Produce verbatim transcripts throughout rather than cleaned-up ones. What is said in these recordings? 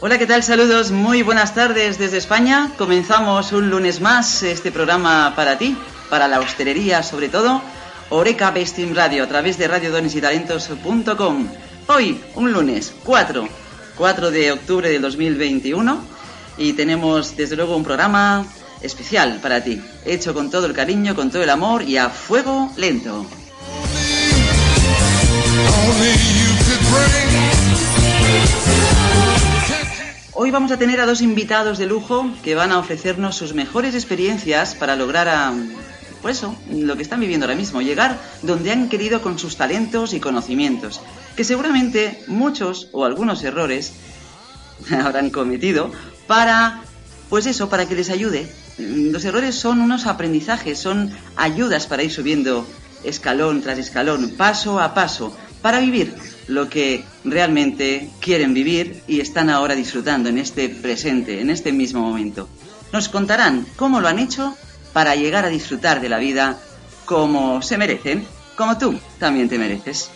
Hola, ¿qué tal? Saludos, muy buenas tardes desde España. Comenzamos un lunes más este programa para ti, para la hostelería sobre todo, Horeca BesTeam Radio, a través de radio dones y talentos punto com. Hoy, un lunes, cuatro de octubre del dos mil veintiuno, y tenemos desde luego un programa especial para ti, hecho con todo el cariño, con todo el amor y a fuego lento. Hoy vamos a tener a dos invitados de lujo que van a ofrecernos sus mejores experiencias para lograr a, por eso, lo que están viviendo ahora mismo, llegar donde han querido con sus talentos y conocimientos, que seguramente muchos o algunos errores habrán cometido para, pues eso, para que les ayude. Los errores son unos aprendizajes, son ayudas para ir subiendo escalón tras escalón, paso a paso, para vivir lo que realmente quieren vivir y están ahora disfrutando en este presente, en este mismo momento. Nos contarán cómo lo han hecho para llegar a disfrutar de la vida como se merecen, como tú también te mereces.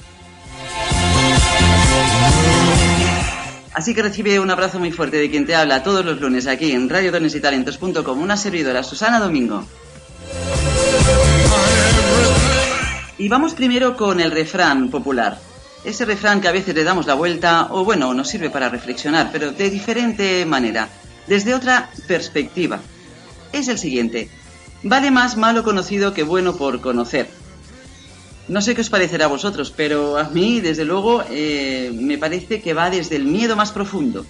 Así que recibe un abrazo muy fuerte de quien te habla todos los lunes aquí en radio dones y talentos punto com, una servidora, Susana Domingo. Y vamos primero con el refrán popular. Ese refrán que a veces le damos la vuelta, o bueno, nos sirve para reflexionar, pero de diferente manera, desde otra perspectiva. Es el siguiente: vale más malo conocido que bueno por conocer. No sé qué os parecerá a vosotros, pero a mí, desde luego, eh, me parece que va desde el miedo más profundo.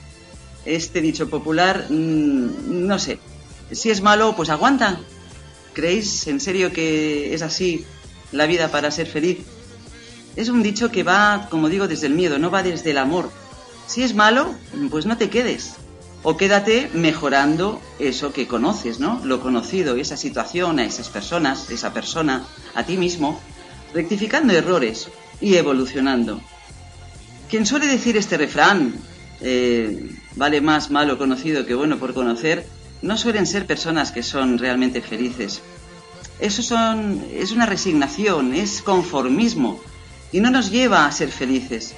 Este dicho popular, mmm, no sé, si es malo, pues aguanta. ¿Creéis en serio que es así la vida para ser feliz? Es un dicho que va, como digo, desde el miedo, no va desde el amor. Si es malo, pues no te quedes. O quédate mejorando eso que conoces, ¿no? Lo conocido, esa situación, a esas personas, esa persona, a ti mismo, rectificando errores y evolucionando. Quien suele decir este refrán, eh, vale más malo conocido que bueno por conocer, no suelen ser personas que son realmente felices. Eso son, es una resignación, es conformismo y no nos lleva a ser felices.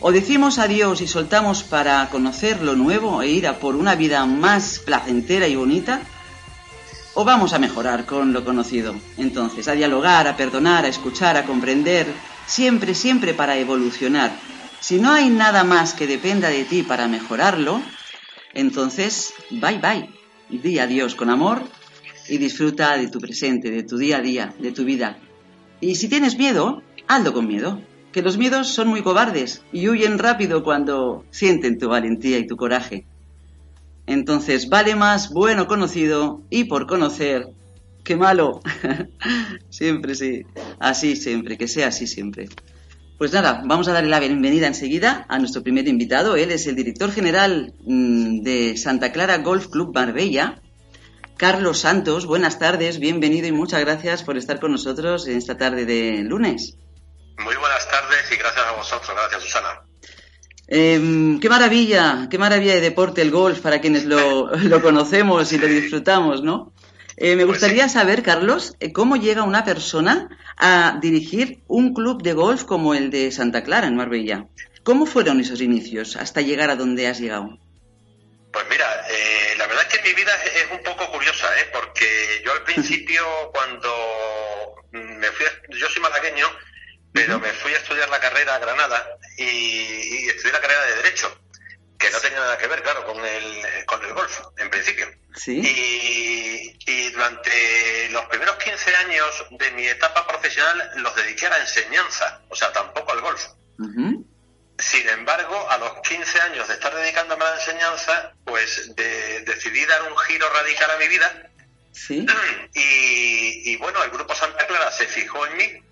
O decimos adiós y soltamos para conocer lo nuevo e ir a por una vida más placentera y bonita, o vamos a mejorar con lo conocido. Entonces, a dialogar, a perdonar, a escuchar, a comprender, siempre, siempre para evolucionar. Si no hay nada más que dependa de ti para mejorarlo, entonces, bye bye, di adiós con amor y disfruta de tu presente, de tu día a día, de tu vida. Y si tienes miedo, hazlo con miedo, que los miedos son muy cobardes y huyen rápido cuando sienten tu valentía y tu coraje. Entonces, vale más bueno conocido y por conocer que malo. Siempre sí, así siempre, que sea así siempre. Pues nada, vamos a darle la bienvenida enseguida a nuestro primer invitado. Él es el director general de Santa Clara Golf Club Marbella, Carlos Santos. Buenas tardes, bienvenido y muchas gracias por estar con nosotros en esta tarde de lunes. Muy buenas tardes y gracias a vosotros, gracias Susana. Eh, ¡Qué maravilla! ¡Qué maravilla de deporte el golf para quienes lo, lo conocemos y lo disfrutamos!, ¿no? Eh, me gustaría saber, Carlos, ¿cómo llega una persona a dirigir un club de golf como el de Santa Clara en Marbella? ¿Cómo fueron esos inicios hasta llegar a donde has llegado? Pues mira, eh, la verdad es que mi vida es un poco curiosa, ¿eh? Porque yo al principio cuando me fui, a, yo soy malagueño, pero me fui a estudiar la carrera a Granada y, y estudié la carrera de Derecho, que no tenía nada que ver, claro, con el, con el golf, en principio. ¿Sí? Y, y durante los primeros quince años de mi etapa profesional los dediqué a la enseñanza, o sea, tampoco al golf. Uh-huh. Sin embargo, a los quince años de estar dedicándome a la enseñanza, pues de, decidí dar un giro radical a mi vida. ¿Sí? Y, y bueno, el Grupo Santa Clara se fijó en mí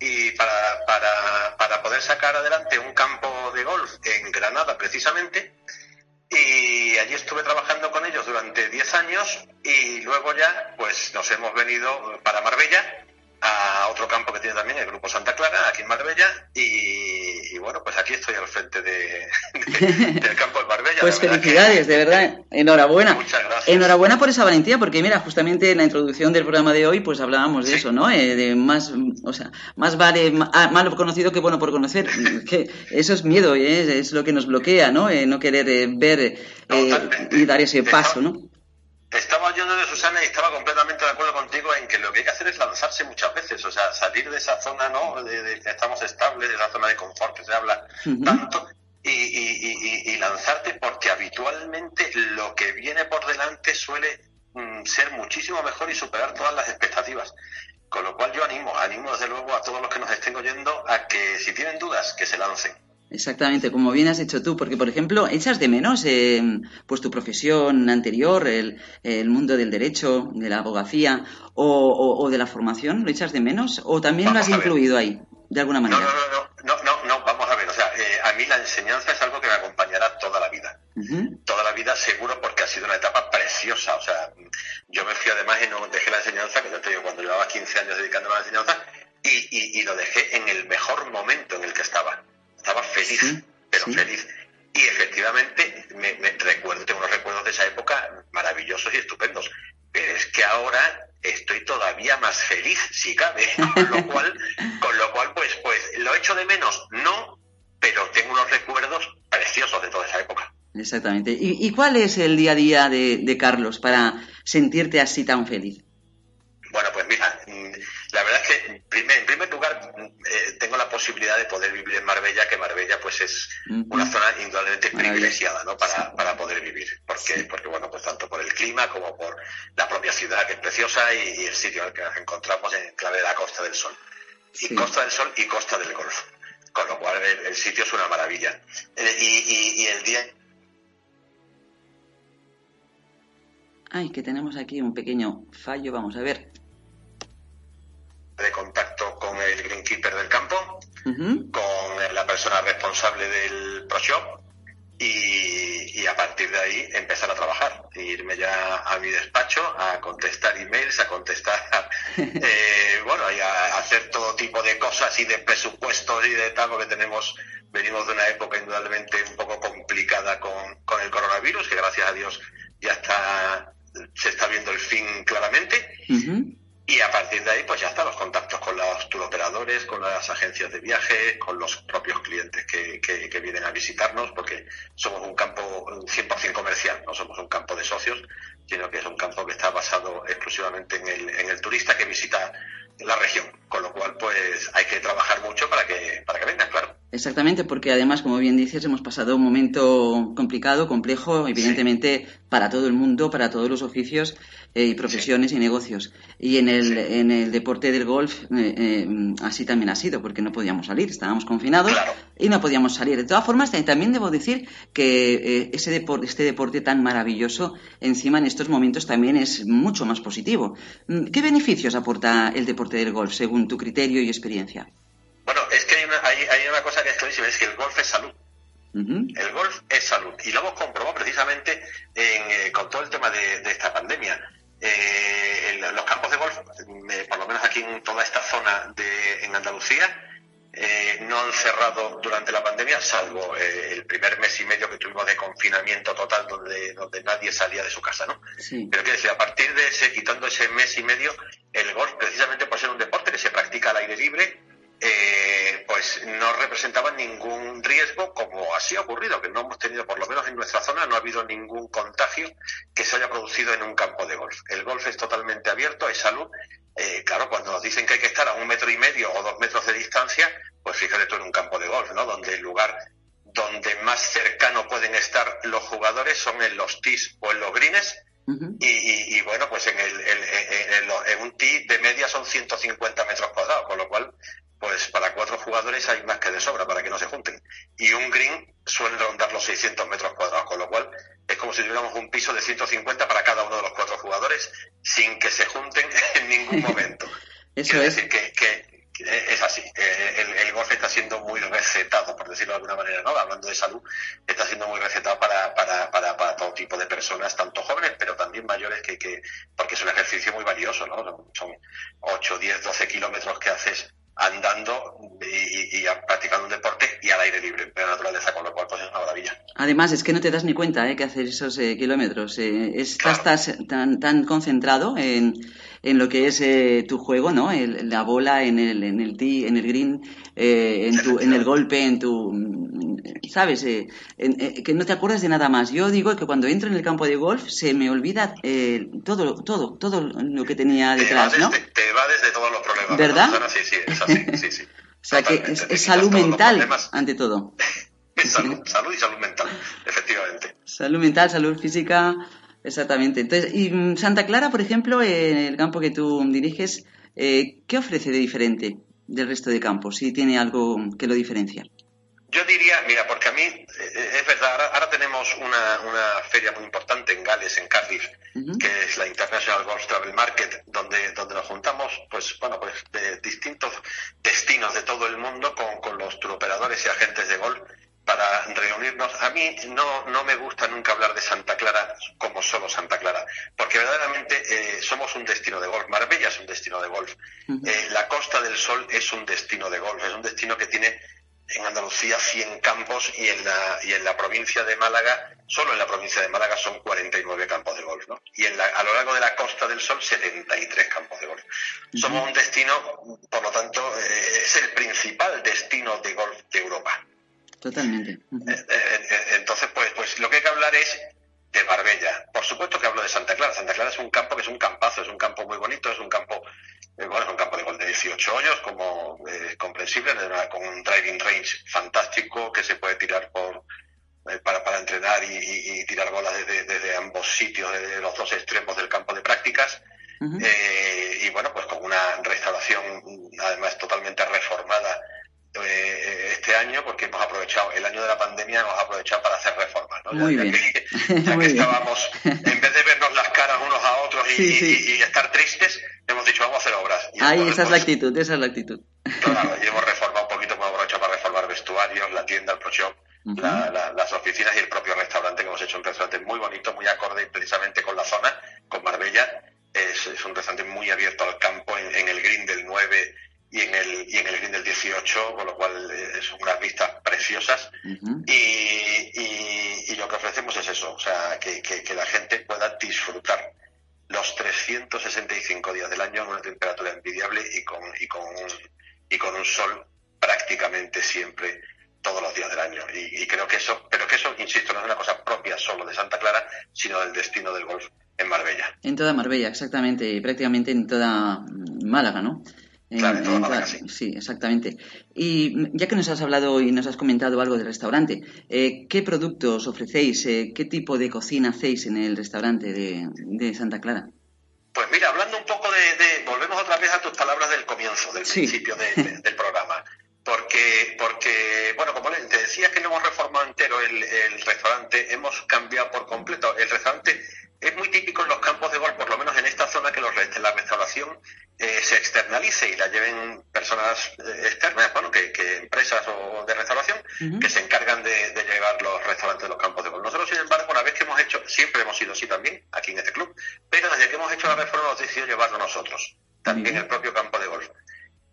y para, para, para poder sacar adelante un campo de golf en Granada precisamente, y allí estuve trabajando con ellos durante diez años y luego ya pues nos hemos venido para Marbella, a otro campo que tiene también el Grupo Santa Clara, aquí en Marbella, y, y bueno, pues aquí estoy al frente de, de, del campo de Marbella. Pues felicidades, que, de verdad, enhorabuena. Muchas gracias. Enhorabuena por esa valentía, porque mira, justamente en la introducción del programa de hoy, pues hablábamos de sí. eso, ¿no? Eh, de más, o sea, más vale más, malo conocido que bueno por conocer. Que eso es miedo, ¿eh? Es lo que nos bloquea, ¿no? Eh, no querer eh, ver eh, no, y dar ese paso, ¿no? Estaba oyendo de Susana y estaba completamente de acuerdo contigo en que lo que hay que hacer es lanzarse muchas veces, o sea, salir de esa zona, ¿no? De, de, de estamos estables, de esa zona de confort que se habla uh-huh. tanto, y, y, y, y lanzarte, porque habitualmente lo que viene por delante suele mm, ser muchísimo mejor y superar todas las expectativas. Con lo cual yo animo, animo desde luego a todos los que nos estén oyendo a que si tienen dudas, que se lancen. Exactamente, como bien has dicho tú, porque por ejemplo echas de menos eh, pues tu profesión anterior, el, el mundo del derecho, de la abogacía o, o, o de la formación, ¿lo echas de menos? ¿O también vamos lo has incluido ahí, de alguna manera? No, no, no, no, no, no vamos a ver, o sea, eh, a mí la enseñanza es algo que me acompañará toda la vida, uh-huh. toda la vida seguro, porque ha sido una etapa preciosa, o sea, yo me fui además y no dejé la enseñanza, que ya te digo, cuando llevaba quince años dedicándome a la enseñanza, y, y, y lo dejé en el mejor momento en el que estaba. Estaba feliz, sí, pero sí. feliz. Y efectivamente, me, me recuerdo, tengo unos recuerdos de esa época maravillosos y estupendos. Pero es que ahora estoy todavía más feliz, si cabe. Con lo cual, con lo cual pues, pues, ¿lo echo de menos? No, pero tengo unos recuerdos preciosos de toda esa época. Exactamente. ¿Y, y cuál es el día a día de, de Carlos para sentirte así tan feliz? Bueno, pues mira, la verdad es que primer, en primer lugar eh, tengo la posibilidad de poder vivir en Marbella, que Marbella pues es uh-huh. una zona indudablemente privilegiada, ¿no? Para, para poder vivir, porque, porque bueno, pues tanto por el clima como por la propia ciudad, que es preciosa, y, y el sitio en el que nos encontramos en clave de la Costa del Sol. Y sí. Costa del Sol y Costa del Golf, con lo cual el, el sitio es una maravilla. Eh, y, y, y el día... Ay, que tenemos aquí un pequeño fallo, vamos a ver... de contacto con el Greenkeeper del campo, uh-huh. con la persona responsable del ProShop y, y a partir de ahí empezar a trabajar, irme ya a mi despacho a contestar emails, a contestar, eh, bueno, y a hacer todo tipo de cosas y de presupuestos y de tal, porque tenemos, venimos de una época indudablemente un poco complicada con, con el coronavirus, que gracias a Dios ya está, se está viendo el fin claramente. Uh-huh. Y a partir de ahí, pues ya están los contactos con los turoperadores, con las agencias de viaje, con los propios clientes que, que, que vienen a visitarnos, porque somos un campo cien por ciento comercial, no somos un campo de socios, sino que es un campo que está basado exclusivamente en el, en el turista que visita la región, con lo cual pues hay que trabajar mucho para que, para que vengan, claro. Exactamente, porque además, como bien dices, hemos pasado un momento complicado, complejo, evidentemente sí. para todo el mundo, para todos los oficios eh, y profesiones sí. y negocios. Y en el, sí. en el deporte del golf eh, eh, así también ha sido, porque no podíamos salir, estábamos confinados claro. y no podíamos salir. De todas formas, también debo decir que eh, ese deporte, este deporte tan maravilloso, encima en estos momentos también es mucho más positivo. ¿Qué beneficios aporta el deporte del golf, según tu criterio y experiencia? Bueno, es que hay una, hay, hay una cosa que es clarísima, es que el golf es salud. Uh-huh. El golf es salud. Y lo hemos comprobado precisamente en, eh, con todo el tema de, de esta pandemia. Eh, en los campos de golf, eh, por lo menos aquí en toda esta zona de en Andalucía, eh, no han cerrado durante la pandemia, salvo eh, el primer mes y medio que tuvimos de confinamiento total, donde, donde nadie salía de su casa, ¿no? Sí. Pero quiero decir, a partir de ese, quitando ese mes y medio, el golf, precisamente por ser un deporte que se practica al aire libre, eh, pues no representaba ningún riesgo, como así ha ocurrido, que no hemos tenido, por lo menos en nuestra zona, no ha habido ningún contagio que se haya producido en un campo de golf. El golf es totalmente abierto, hay salud. Eh, claro, cuando nos dicen que hay que estar a un metro y medio o dos metros de distancia, pues fíjate tú en un campo de golf, ¿no? Donde el lugar donde más cercano pueden estar los jugadores son en los tees o en los greens. Uh-huh. y, y, y bueno, pues en, el, el, en, el, en un tee de media son ciento cincuenta metros cuadrados, con lo cual, pues para cuatro jugadores hay más que de sobra para que no se junten. Y un green suele rondar los seiscientos metros cuadrados, con lo cual es como si tuviéramos un piso de ciento cincuenta para cada uno de los cuatro jugadores sin que se junten en ningún momento. Eso Quiero es decir que, que, que es así. El, el golf está siendo muy recetado, por decirlo de alguna manera, ¿no? Hablando de salud, está siendo muy recetado para, para, para, para todo tipo de personas, tanto jóvenes pero también mayores, que, que porque es un ejercicio muy valioso, ¿no? Son ocho, diez, doce kilómetros que haces andando y, y, y practicando un deporte y al aire libre, en la naturaleza, con lo cual pues es una maravilla. Además, es que no te das ni cuenta ¿eh? que hacer esos eh, kilómetros. Eh, estás claro. tan, tan concentrado en, en lo que es eh, tu juego, ¿no? El, la bola, en el, en el tee, en el green, eh, en, tu, en el golpe, en tu... ¿Sabes? Eh, en, eh, que no te acuerdas de nada más. Yo digo que cuando entro en el campo de golf se me olvida eh, todo, todo, todo lo que tenía detrás, te va desde, ¿no? Te va desde todos los problemas. ¿Verdad? ¿No? Sí, sí, es así, sí, sí. O sea, totalmente. Que es, es salud mental, ante todo. Es salud, salud y salud mental, efectivamente. Salud mental, salud física, exactamente. Entonces, y Santa Clara, por ejemplo, en el campo que tú diriges, eh, ¿qué ofrece de diferente del resto de campos? ¿Si tiene algo que lo diferencia? Yo diría, mira, porque a mí, es verdad, ahora, ahora tenemos una, una feria muy importante en Gales, en Cardiff, uh-huh. que es la International Golf Travel Market, donde donde nos juntamos, pues bueno, pues de distintos destinos de todo el mundo con, con los turoperadores y agentes de golf para reunirnos. A mí no, no me gusta nunca hablar de Santa Clara como solo Santa Clara, porque verdaderamente eh, somos un destino de golf. Marbella es un destino de golf. Uh-huh. Eh, la Costa del Sol es un destino de golf, es un destino que tiene... En Andalucía cien campos y en la y en la provincia de Málaga, solo en la provincia de Málaga son cuarenta y nueve campos de golf, ¿no? Y en la, a lo largo de la Costa del Sol setenta y tres campos de golf. Somos un destino, por lo tanto, eh, es el principal destino de golf de Europa. Totalmente. Uh-huh. Eh, eh, entonces, pues pues lo que hay que hablar es de Marbella. Por supuesto que hablo de Santa Clara. Santa Clara es un campo que es un campazo, es un campo muy bonito, es un campo eh, bueno, es un campo de golf de dieciocho hoyos, como eh, comprensible, una, con un driving range fantástico que se puede tirar por eh, para para entrenar y, y, y tirar bolas desde, desde ambos sitios, desde los dos extremos del campo de prácticas. Uh-huh. eh, y bueno, pues con una restauración además totalmente reformada eh, este año, porque hemos aprovechado el año de la pandemia, hemos aprovechado para hacer reformas, ¿no? Muy ya, bien. Ya que, ya que estábamos, en vez de vernos las caras unos a otros y, sí, sí. y, y estar tristes, hemos dicho vamos a hacer obras. Y Ahí, esa es la actitud, esa es la actitud. Claro, y hemos reformado un poquito, hemos aprovechado para reformar vestuarios, la tienda, el ProShop, uh-huh. la, la, las oficinas y el propio restaurante, que hemos hecho un restaurante muy bonito, muy acorde precisamente con la zona, con Marbella. Es, es un restaurante muy abierto al campo, en, en el green del nueve y en el y en el green del dieciocho, con lo cual eh, son unas vistas preciosas. Uh-huh. y, y, y lo que ofrecemos es eso, o sea, que, que, que la gente pueda disfrutar los trescientos sesenta y cinco días del año a una temperatura envidiable y con y con un, y con un sol prácticamente siempre, todos los días del año. Y, y creo que eso, pero que eso, insisto, no es una cosa propia solo de Santa Clara, sino del destino del golf en Marbella. En toda Marbella, exactamente, y prácticamente en toda Málaga, ¿no? Claro, en, en toda, toda, sí. sí, exactamente. Y ya que nos has hablado y nos has comentado algo del restaurante, eh, ¿qué productos ofrecéis? Eh, ¿Qué tipo de cocina hacéis en el restaurante de, de Santa Clara? Pues mira, hablando un poco de, de... Volvemos otra vez a tus palabras del comienzo, del sí. principio de, de, del programa. Porque, porque bueno, como te decía, que no hemos reformado entero el, el restaurante, hemos cambiado por completo. El restaurante es muy típico en los campos de golf, por lo menos en esta zona, que los, la restauración eh, se externalice y la lleven personas eh, externas, bueno, que, que empresas o de restauración, uh-huh. que se encargan de, de llevar los restaurantes de los campos de golf. Nosotros, sin embargo, una vez que hemos hecho, siempre hemos sido así también, aquí en este club, pero desde que hemos hecho la reforma hemos decidido llevarlo nosotros, también uh-huh. el propio campo de golf.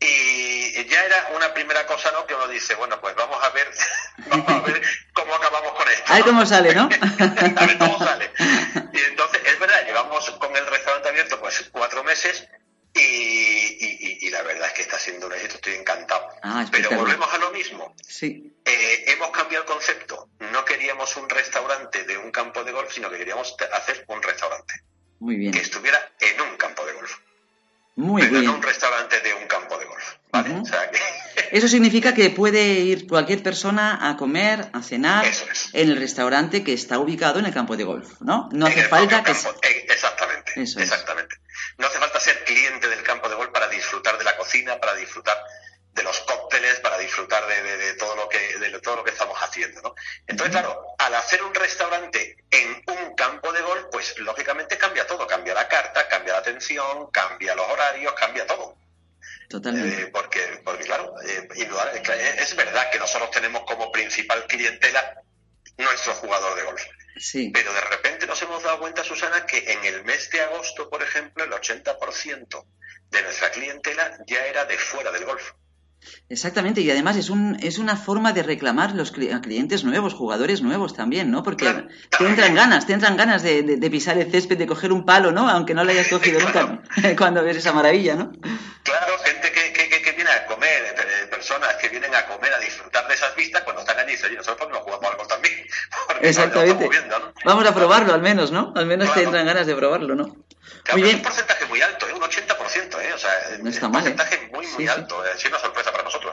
Y ya era una primera cosa, ¿no?, que uno dice, bueno, pues vamos a ver, vamos a ver cómo acabamos con esto, ¿no? A ver cómo sale, ¿no? A ver cómo sale. Y entonces, es verdad, llevamos con el restaurante abierto pues cuatro meses y, y, y, y la verdad es que está siendo un éxito, estoy encantado. Ah, pero volvemos a lo mismo. Sí. Eh, hemos cambiado el concepto. No queríamos un restaurante de un campo de golf, sino que queríamos hacer un restaurante. Muy bien. Que estuviera en un campo de golf. Muy pero bien. No un restaurante de un campo de golf, ¿vale? Uh-huh. O sea, que... Eso significa que puede ir cualquier persona a comer, a cenar, es. en el restaurante que está ubicado en el campo de golf, ¿no? No en hace falta que... Exactamente, Eso exactamente. Es. No hace falta ser cliente del campo de golf para disfrutar de la cocina, para disfrutar de los cócteles, para disfrutar de, de, de todo lo que de todo lo que estamos haciendo, ¿no? Entonces, uh-huh. claro, al hacer un restaurante en un campo de golf, pues lógicamente cambia todo, cambia la carta, cambia la atención, cambia los horarios, cambia todo. Totalmente. Eh, porque, porque, claro, eh, es verdad que nosotros tenemos como principal clientela nuestro jugador de golf. Sí. Pero de repente nos hemos dado cuenta, Susana, que en el mes de agosto, por ejemplo, el ochenta por ciento de nuestra clientela ya era de fuera del golf. Exactamente, y además es un es una forma de reclamar los clientes nuevos, jugadores nuevos también, ¿no? Porque claro, te entran ganas, te entran ganas de, de, de pisar el césped, de coger un palo, ¿no? Aunque no lo hayas cogido claro. nunca, cuando ves esa maravilla, ¿no? Claro, gente que, que, que, que viene a comer, personas que vienen a comer, a disfrutar de esas vistas, cuando están allí, dicen, nosotros no jugamos algo también. Exactamente. Viendo, ¿no? Vamos a probarlo al menos, ¿no? Al menos claro. te entran ganas de probarlo, ¿no? Claro, muy bien. Es un porcentaje muy alto, ¿eh? Un ochenta por ciento, ¿eh? O sea, no está un mal, porcentaje eh. muy, muy sí, alto. Sí. Es una sorpresa para nosotros.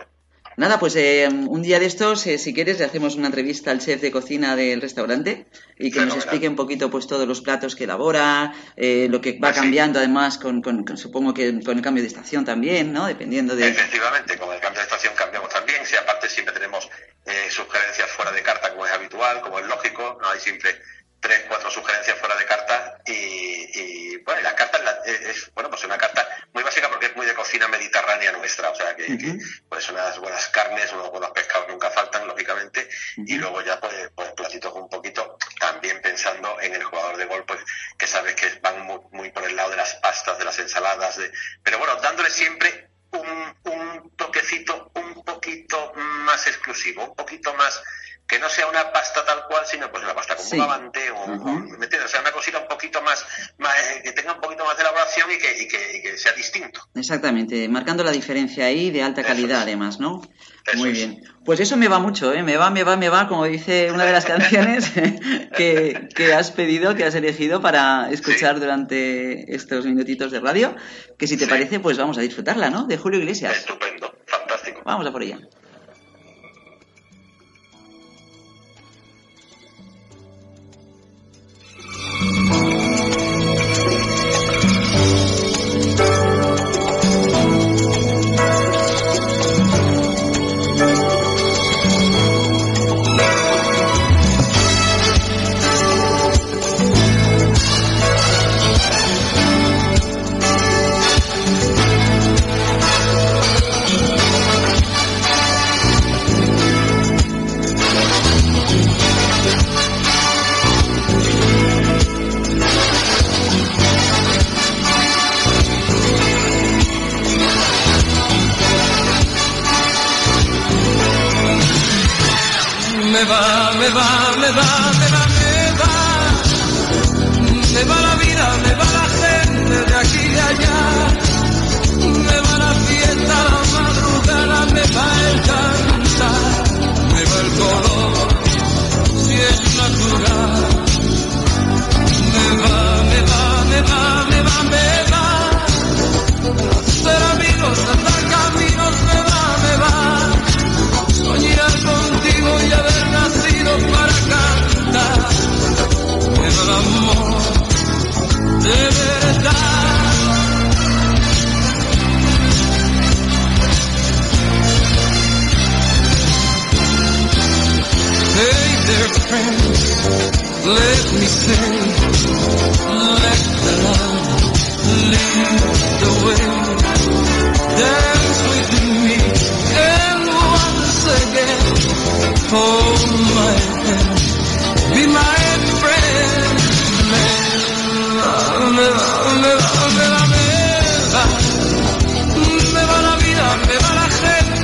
Nada, pues eh, un día de estos, eh, si quieres, le hacemos una entrevista al chef de cocina del restaurante y que Fenomenal. Nos explique un poquito pues todos los platos que elabora, eh, lo que va ah, cambiando sí. además, con, con, con supongo que con el cambio de estación también, ¿no? Dependiendo de... Efectivamente, con el cambio de estación cambiamos también, si aparte siempre tenemos eh, sugerencias fuera de carta, como es habitual, como es lógico, no hay siempre... tres, cuatro sugerencias fuera de carta y, y bueno, la carta es, es bueno pues una carta muy básica porque es muy de cocina mediterránea nuestra, o sea que, uh-huh. que pues unas buenas carnes, unos buenos pescados nunca faltan, lógicamente, uh-huh. y luego ya pues, pues platitos un poquito también pensando en el jugador de golf, pues que sabes que van muy, muy por el lado de las pastas, de las ensaladas, de pero bueno, dándole siempre un, un toquecito un poquito más exclusivo, un poquito más que no sea una pasta tal cual, sino pues una pasta con sí. bogavante o, uh-huh. o, ¿me entiendes? O sea, una cosita un poquito más, más eh, que tenga un poquito más de elaboración y que, y que, y que sea distinto. Exactamente, marcando la diferencia ahí de alta calidad, además, ¿no? Eso Muy es. bien. Pues eso me va mucho, ¿eh? Me va, me va, me va, como dice una de las canciones que, que has pedido, que has elegido para escuchar sí. durante estos minutitos de radio, que si te sí. parece, pues vamos a disfrutarla, ¿no? De Julio Iglesias. Estupendo, fantástico. Vamos a por ella. Me va, me va, me va, me va, me va, me va la vida, me va la gente de aquí y allá, me va la fiesta, la madrugada, me va el cantar, me va el color, si es natural, me va, me va, me va, me va, me va, ser amigos, andar caminos, me va, me va, soñar contigo y haber para cantar, me va el amor de verdad. Hey there friends, let me sing, let the love lead the way, dance with me and once again, hold my hand, be my friend. Me va, me va, me va, me va, me va, me va la vida, me va la gente.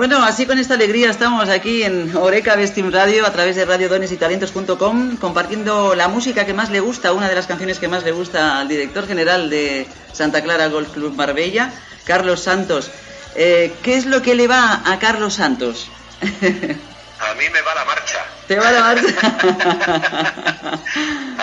Bueno, así con esta alegría estamos aquí en Horeca BesTeam Radio a través de radio dones y talentos punto com compartiendo la música que más le gusta, una de las canciones que más le gusta al director general de Santa Clara Golf Club Marbella, Carlos Santos. Eh, ¿Qué es lo que le va a Carlos Santos? A mí me va la marcha. ¿Te va la marcha? A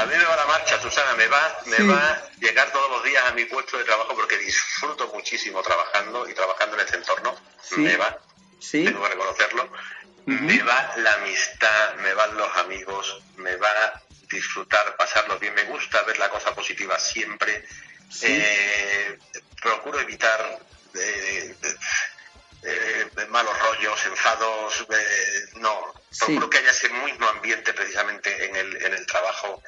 mí me va la marcha, Susana. Me va, me sí. va a llegar todos los días a mi puesto de trabajo porque disfruto muchísimo trabajando y trabajando en este entorno. Sí. Me va, sí. tengo que reconocerlo. Uh-huh. Me va la amistad, me van los amigos, me va a disfrutar, pasarlo bien. Me gusta ver la cosa positiva siempre. Sí. Eh, procuro evitar... Eh, Eh, malos rollos, enfados, eh, no, procuro sí. que haya ese mismo ambiente precisamente en el en el trabajo,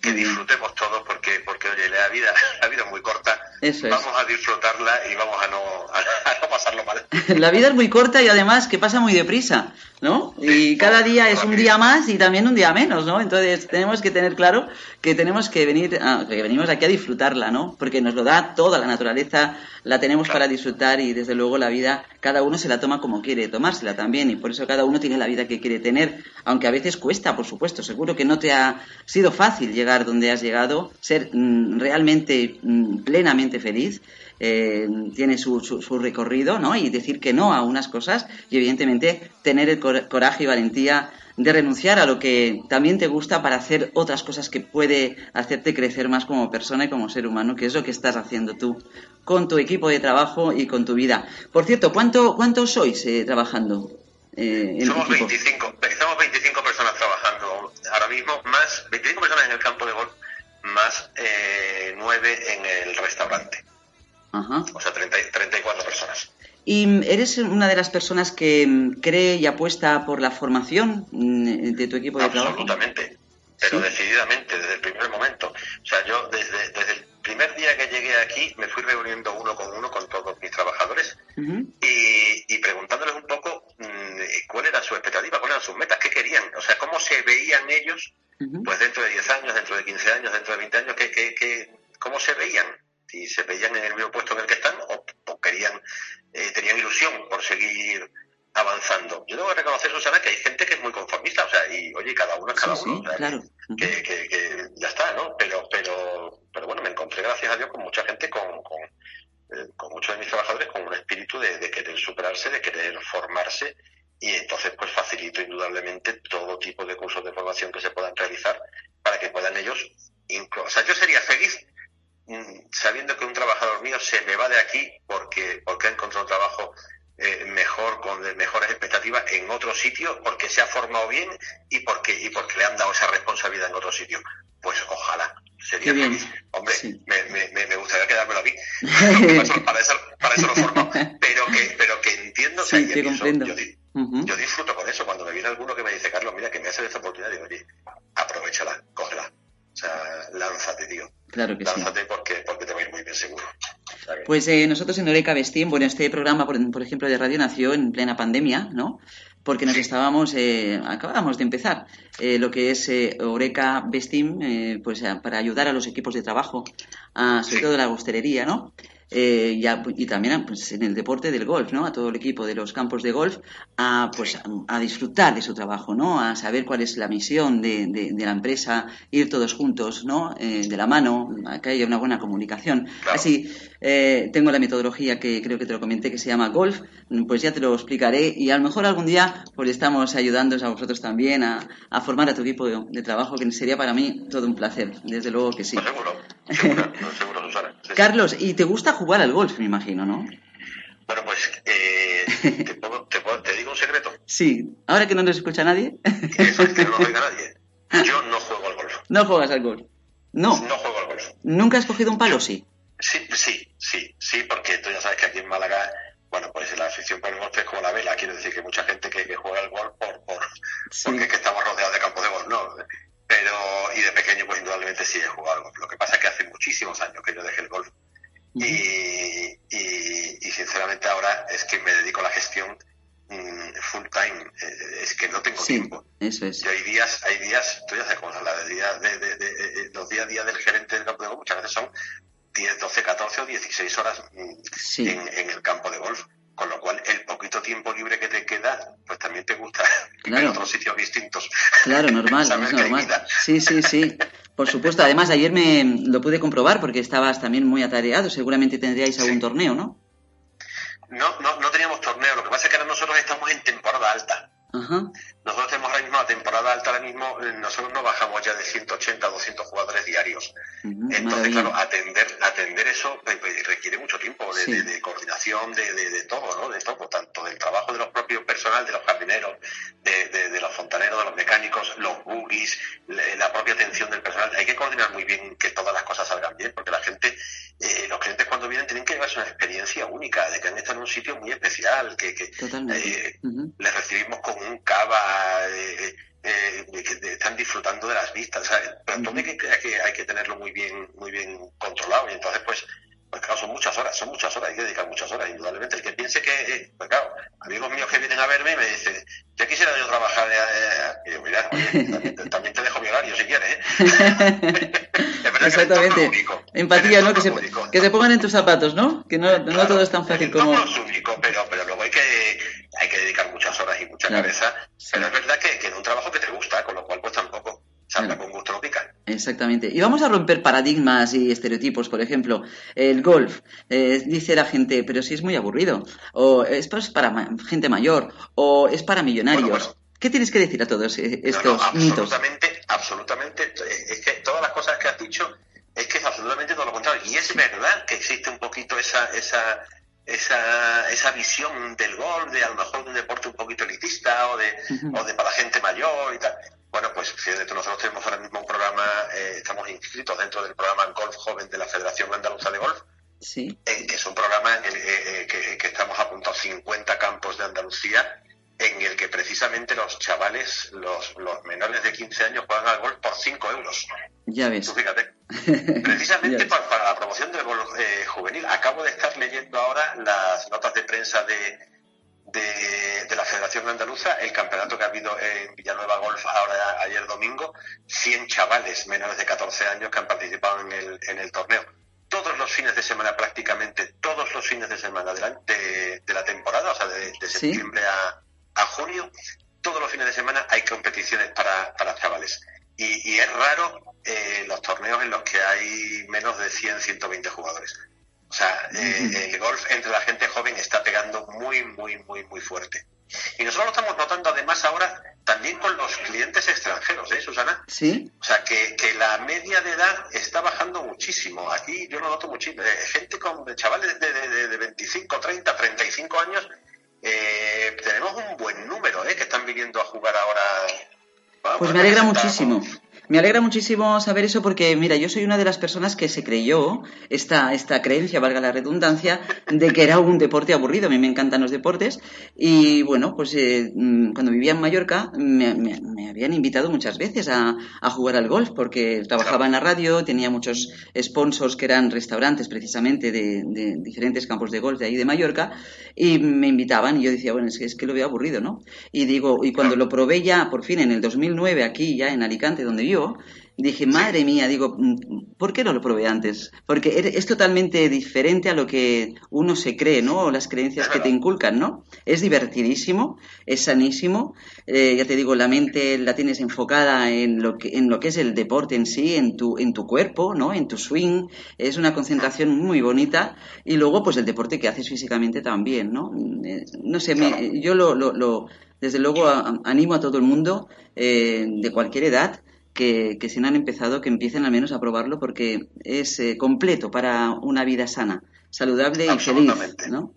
que disfrutemos todos porque, porque oye, la vida, la vida es muy corta, Eso vamos es. a disfrutarla y vamos a no, a, a no pasarlo mal. La vida es muy corta y además que pasa muy deprisa, ¿no? Sí, y cada día es un día más y también un día menos, ¿no? Entonces tenemos que tener claro que tenemos que venir, a, que venimos aquí a disfrutarla, ¿no? Porque nos lo da toda la naturaleza, la tenemos claro. para disfrutar y desde luego la vida, cada uno se la toma como quiere tomársela también y por eso cada uno tiene la vida que quiere tener, aunque a veces cuesta, por supuesto, seguro que no te ha sido fácil llegar donde has llegado, ser mm, realmente mm, plenamente feliz, eh, tiene su, su, su recorrido, ¿no? Y decir que no a unas cosas y evidentemente tener el cor- coraje y valentía de renunciar a lo que también te gusta para hacer otras cosas que puede hacerte crecer más como persona y como ser humano, que es lo que estás haciendo tú con tu equipo de trabajo y con tu vida. Por cierto, ¿cuánto, cuántos sois eh, trabajando? Eh, en somos veinticinco, somos veinticinco personas trabajando ahora mismo, más veinticinco personas en el campo de golf, más eh, nueve en el restaurante. Ajá. O sea, treinta, treinta y cuatro personas. ¿Y eres una de las personas que cree y apuesta por la formación de tu equipo de trabajo? Absolutamente, pero ¿sí? decididamente, desde el primer momento. O sea, yo desde, desde el primer día que llegué aquí me fui reuniendo uno con uno con todos mis trabajadores uh-huh. y, y preguntándoles un poco cuál era su expectativa, cuáles eran sus metas, qué querían, o sea, cómo se veían ellos uh-huh. pues dentro de diez años, dentro de quince años, dentro de veinte años, qué, qué, qué, cómo se veían, si se veían en el mismo puesto en el que están o, o querían, eh, tenían ilusión por seguir avanzando. Yo tengo que reconocer, Susana, que hay gente que es muy conformista, o sea, y oye, cada uno es cada sí, uno, sí, o sea, claro. que, que, que ya está, ¿no? Pero, pero, pero bueno, me encontré, gracias a Dios, con mucha gente, con, con eh, con muchos de mis trabajadores, con un espíritu de, de querer superarse, de querer formarse. Y entonces pues facilito indudablemente todo tipo de cursos de formación que se puedan realizar para que puedan ellos inclu- o sea, yo sería feliz mmm, sabiendo que un trabajador mío se me va de aquí porque porque ha encontrado trabajo eh, mejor, con mejores expectativas en otro sitio, porque se ha formado bien y porque y porque le han dado esa responsabilidad en otro sitio. Pues ojalá, sería feliz. Hombre, sí. me, me, me gustaría quedármelo a mí. para eso para eso lo formo, pero que pero que entiendo que sí, te comprendo. Uh-huh. Yo disfruto con eso. Cuando me viene alguno que me dice, Carlos, mira, que me hace esta oportunidad, digo, oye, aprovechala, cógela. O sea, lánzate, tío. Claro que lánzate sí. Lánzate porque, porque te va a ir muy bien seguro. ¿Sabes? Pues eh, nosotros en Horeca BesTeam, bueno, este programa, por, por ejemplo, de radio nació en plena pandemia, ¿no? Porque nos sí. estábamos, eh, acabábamos de empezar eh, lo que es eh, Horeca BesTeam, eh, pues para ayudar a los equipos de trabajo, a, sobre sí. todo la hostelería, ¿no? Eh, ya, y también pues, en el deporte del golf, ¿no? A todo el equipo de los campos de golf a, pues, a, a disfrutar de su trabajo, ¿no? A saber cuál es la misión de, de, de la empresa, ir todos juntos, ¿no? Eh, de la mano, a que haya una buena comunicación. Claro. Así, eh, tengo la metodología que creo que te lo comenté, que se llama golf, pues ya te lo explicaré y a lo mejor algún día pues estamos ayudándoos a vosotros también a, a formar a tu equipo de, de trabajo, que sería para mí todo un placer, desde luego que sí. Pues seguro, seguro, seguro, Susana. Sí, Carlos, ¿y te gusta jugar al golf, me imagino, ¿no? Bueno, pues eh, te, puedo, te, puedo, te digo un secreto. Sí, ahora que no nos escucha nadie. Eso es que no nos oiga nadie. Yo no juego al golf. No juegas al golf. No. No juego al golf. ¿Nunca has cogido un palo, sí? Sí, sí, sí, sí, porque tú ya sabes que aquí en Málaga, bueno, pues la afición por el golf es como la vela. Quiero decir que mucha gente que, que juega al golf por, por sí. porque es que estamos rodeados de campos de golf, ¿no? Pero, y de pequeño, pues indudablemente sí he jugado al golf. Lo que pasa es que hace muchísimos años que yo dejé el golf. Y, y, y sinceramente ahora es que me dedico a la gestión mmm, full time, es que no tengo sí, tiempo. Eso es. Y hay días, hay días, tú ya sabes cómo son las días, de, de, de, de, los días a día del gerente del campo de golf, muchas veces son diez, doce, catorce o dieciséis horas mmm, sí. en, en el campo de golf. Con lo cual, el poquito tiempo libre que te queda, pues también te gusta claro. ver otros sitios distintos. Claro, normal, es normal. Sí, sí, sí. Por supuesto. Además, ayer me lo pude comprobar porque estabas también muy atareado. Seguramente tendríais algún sí. torneo, ¿no? No, no, no teníamos torneo. Lo que pasa es que ahora nosotros estamos en temporada alta. Ajá. Nosotros tenemos ahora mismo la temporada alta, ahora mismo nosotros no bajamos ya de ciento ochenta a doscientos jugadores diarios. Uh-huh, entonces, maravilla. claro, atender atender eso pues, pues, requiere mucho tiempo de, sí. de, de coordinación, de, de, de todo, ¿no? De todo, tanto del trabajo de los propios personal, de los jardineros, de, de, de los fontaneros, de los mecánicos, los buggies, la propia atención del personal. Hay que coordinar muy bien que todas las cosas salgan bien, porque la gente, eh, los clientes cuando vienen tienen que llevarse una experiencia única, de que han estado en un sitio muy especial, que, que eh, uh-huh. les recibimos con un cava, eh, eh, que están disfrutando de las vistas, ¿sabes? Pero entonces hay que, hay que, hay que tenerlo muy bien, muy bien controlado, y entonces pues, pues claro, son muchas horas, son muchas horas, hay que dedicar muchas horas, indudablemente. El que piense que, eh, pues claro, amigos míos que vienen a verme y me dicen, ya quisiera yo trabajar, eh, y yo, mira, oye, también, también te dejo mi horario si quieres, ¿eh? Exactamente. Empatía, ¿no? Que se, que se pongan en tus zapatos, ¿no? Que no, claro, no todo es tan fácil como... No es único, pero, pero luego hay que, hay que dedicar muchas horas y mucha claro. cabeza. Sí. Pero es verdad que, que es un trabajo que te gusta, con lo cual pues tampoco salta claro. con gusto lo pica. Exactamente. Y vamos a romper paradigmas y estereotipos. Por ejemplo, el golf. Eh, dice la gente, pero si es muy aburrido. O es para gente mayor. O es para millonarios. Bueno, bueno. ¿Qué tienes que decir a todos estos no, no, absolutamente, mitos? Absolutamente, es que todas las cosas que has dicho es que es absolutamente todo lo contrario. Y es verdad que existe un poquito esa esa esa esa visión del golf, de a lo mejor de un deporte un poquito elitista o de, uh-huh. o de para gente mayor y tal. Bueno, pues fíjate, nosotros tenemos ahora mismo un programa, eh, estamos inscritos dentro del programa Golf Joven de la Federación Andaluza de Golf. Sí. Eh, es un programa en el eh, que, que estamos apuntados cincuenta campos de Andalucía, en el que precisamente los chavales, los, los menores de quince años juegan al golf por cinco euros. Ya ves. Tú fíjate. Precisamente ves. Para, para la promoción del golf eh, juvenil. Acabo de estar leyendo ahora las notas de prensa de, de, de la Federación Andaluza, el campeonato que ha habido en Villanueva Golf ahora ayer domingo, cien chavales menores de catorce años que han participado en el, en el torneo. Todos los fines de semana, prácticamente todos los fines de semana de la, de, de la temporada, o sea, de, de septiembre ¿sí? a... a junio, todos los fines de semana hay competiciones para, para chavales. Y, y es raro eh, los torneos en los que hay menos de cien, ciento veinte jugadores. O sea, eh, uh-huh. el golf entre la gente joven está pegando muy, muy, muy, muy fuerte. Y nosotros lo estamos notando además ahora también con los clientes extranjeros, ¿eh, Susana? Sí. O sea, que, que la media de edad está bajando muchísimo. Aquí yo lo noto muchísimo. Gente con chavales de, de, de, de veinticinco, treinta, treinta y cinco años. Eh, tenemos un buen número eh, que están viniendo a jugar ahora. Vamos, pues me alegra muchísimo. Me alegra muchísimo saber eso porque, mira, yo soy una de las personas que se creyó esta, esta creencia, valga la redundancia, de que era un deporte aburrido. A mí me encantan los deportes y, bueno, pues eh, cuando vivía en Mallorca me, me, me habían invitado muchas veces a, a jugar al golf porque trabajaba en la radio, tenía muchos sponsors que eran restaurantes precisamente de, de diferentes campos de golf de ahí de Mallorca y me invitaban y yo decía, bueno, es que, es que lo veo aburrido, ¿no? Y digo, y cuando lo probé ya, por fin, en el dos mil nueve aquí ya en Alicante, donde vivo, dije, madre mía, digo, ¿por qué no lo probé antes? Porque es totalmente diferente a lo que uno se cree, ¿no? O las creencias que te inculcan, ¿no? Es divertidísimo, es sanísimo, eh, ya te digo, la mente la tienes enfocada en lo que en lo que es el deporte en sí, en tu en tu cuerpo, ¿no? En tu swing, es una concentración muy bonita y luego pues el deporte que haces físicamente también, ¿no? Eh, no sé, me, yo lo, lo, lo desde luego a, animo a todo el mundo eh, de cualquier edad Que, que si no han empezado, que empiecen al menos a probarlo porque es eh, completo para una vida sana, saludable y feliz, ¿no?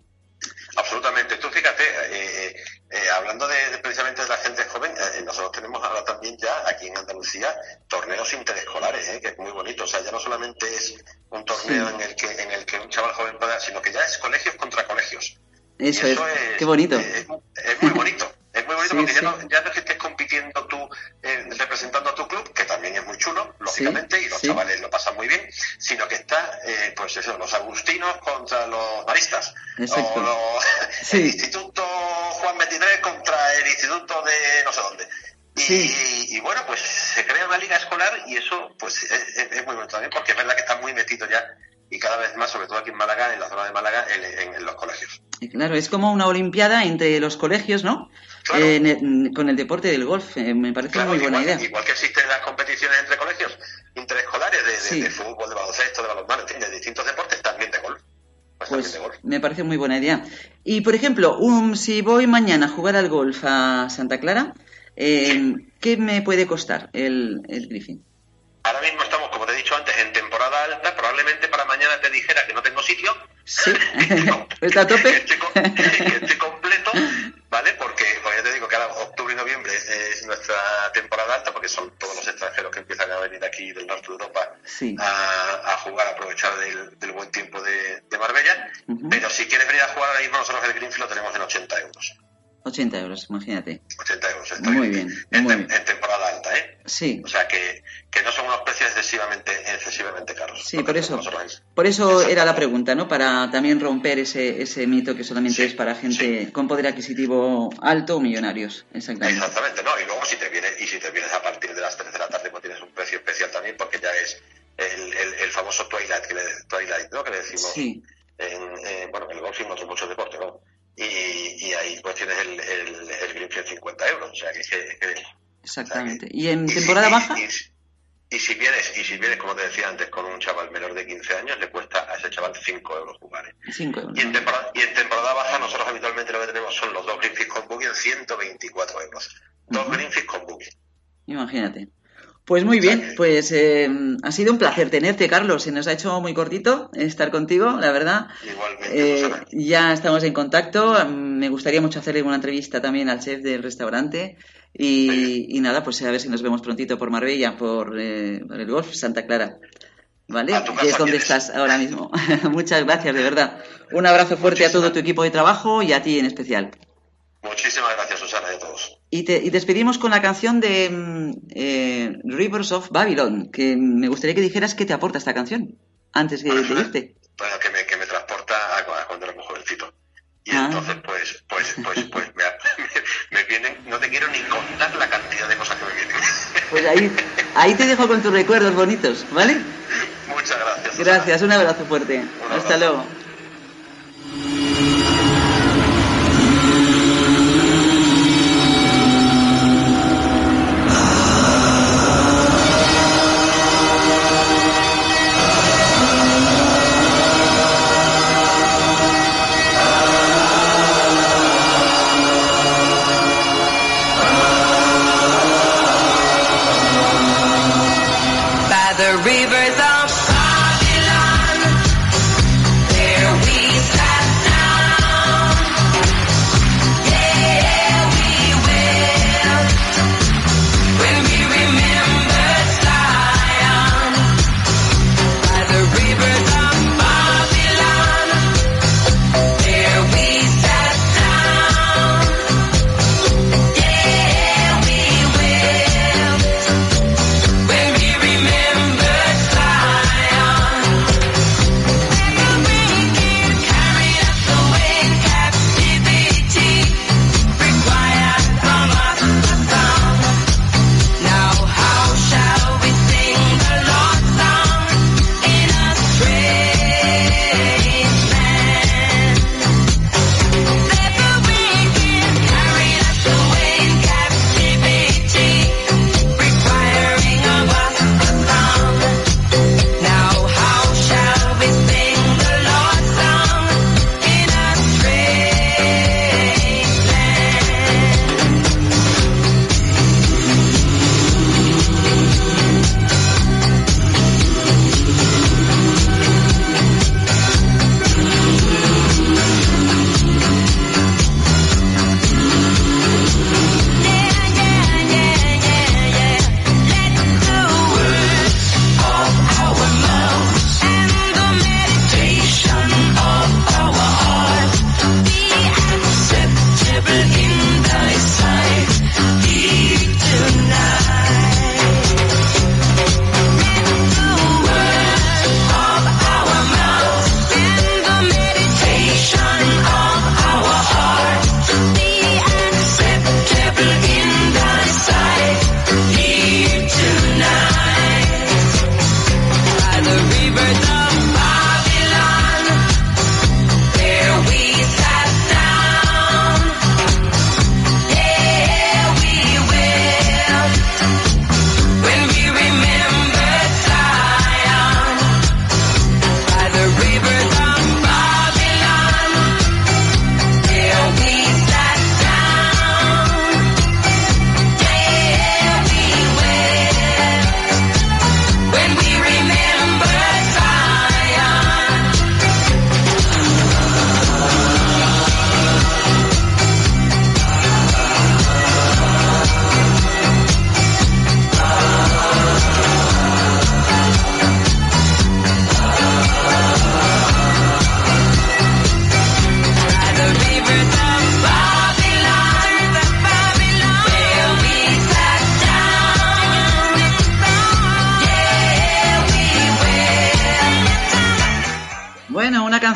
Absolutamente. Tú fíjate, eh, eh, hablando de, de precisamente de la gente joven, eh, nosotros tenemos ahora también ya aquí en Andalucía torneos interescolares, eh, que es muy bonito. O sea, ya no solamente es un torneo sí. en el que en el que un chaval joven pueda, sino que ya es colegios contra colegios. Eso, eso es. es. Qué bonito. Eh, es, es muy bonito. Es muy bonito sí, porque sí. Ya, no, ya no es que estés compitiendo tú eh, representando a tu club, que también es muy chulo, lógicamente, sí, y los sí. chavales lo pasan muy bien, sino que está, eh, pues eso, los agustinos contra los maristas. Exacto. O los, sí. el Instituto Juan veintitrés contra el Instituto de no sé dónde. Y, sí. y, y bueno, pues se crea una liga escolar y eso pues es, es, es muy bueno también porque es verdad que está muy metido ya y cada vez más, sobre todo aquí en Málaga, en la zona de Málaga, en, en, en los colegios. Claro, es como una olimpiada entre los colegios, ¿no? Claro. Eh, en el, con el deporte del golf, eh, me parece claro, muy buena igual, idea. Igual que existen las competiciones entre colegios interescolares de, de, sí. de fútbol, de baloncesto, de balonmano, en fin, de distintos deportes, también de golf. Pues, pues también de golf. Me parece muy buena idea. Y, por ejemplo, un, si voy mañana a jugar al golf a Santa Clara, eh, sí. ¿qué me puede costar el, el Griffin? Ahora mismo estamos, como te he dicho antes, en temporada alta. Probablemente para mañana te dijera que no tengo sitio. Sí, está a tope. Estoy, estoy completo, ¿vale? Porque, pues ya te digo que ahora octubre y noviembre es nuestra temporada alta, porque son todos los extranjeros que empiezan a venir aquí del norte de Europa sí. a, a jugar, a aprovechar del, del buen tiempo de, de Marbella. Uh-huh. Pero si quieres venir a jugar ahora mismo, nosotros el Greenfield lo tenemos en ochenta euros. ochenta euros, imagínate. ochenta euros, está muy bien. bien, en, muy bien. En temporada alta, ¿eh? Sí. O sea que, que no son unos precios excesivamente, excesivamente caros. Sí, por eso, por eso era la pregunta, ¿no? Para también romper ese, ese mito que solamente sí, es para gente sí. con poder adquisitivo alto o millonarios. Exactamente. Exactamente, ¿no? Y luego si te vienes, y si te vienes a partir de las tres de la tarde, pues tienes un precio especial también, porque ya es el, el, el famoso twilight, que le, twilight, ¿no? Que le decimos sí. en, en, bueno, en el golf y en otros muchos deportes, ¿no? Y, y ahí pues tienes el, el, el Greenfield cincuenta euros, o sea que, que, que exactamente. O sea que, ¿y en y temporada si, baja? Y, y, y si vienes, y si vienes, como te decía antes, con un chaval menor de quince años, le cuesta a ese chaval cinco euros jugar, ¿eh? cinco euros. Y en temporada, y en temporada baja nosotros habitualmente lo que tenemos son los dos Greenfield con buggy en ciento veinticuatro euros. Dos uh-huh. Greenfield con buggy. Imagínate. Pues muy bien, pues eh, ha sido un placer tenerte, Carlos. Se nos ha hecho muy cortito estar contigo, la verdad. Igualmente, eh, ya estamos en contacto. Me gustaría mucho hacerle una entrevista también al chef del restaurante. Y, sí. y nada, pues a ver si nos vemos prontito por Marbella, por, eh, por el golf Santa Clara. ¿Vale? Que es donde estás ahora mismo. Muchas gracias, de verdad. Un abrazo fuerte Muchísimas. a todo tu equipo de trabajo y a ti en especial. Muchísimas gracias, Susana, y a todos. Y, te, y despedimos con la canción de eh, Rivers of Babylon, que me gustaría que dijeras qué te aporta esta canción antes de, bueno, de irte. Bueno, que me, que me transporta a, a cuando era muy jovencito. Y ah. entonces, pues, pues, pues, pues me, me vienen, no te quiero ni contar la cantidad de cosas que me vienen. Pues ahí, ahí te dejo con tus recuerdos bonitos, ¿vale? Muchas gracias. Susana. Gracias, un abrazo fuerte. Un abrazo. Hasta luego. The rivers of Babylon,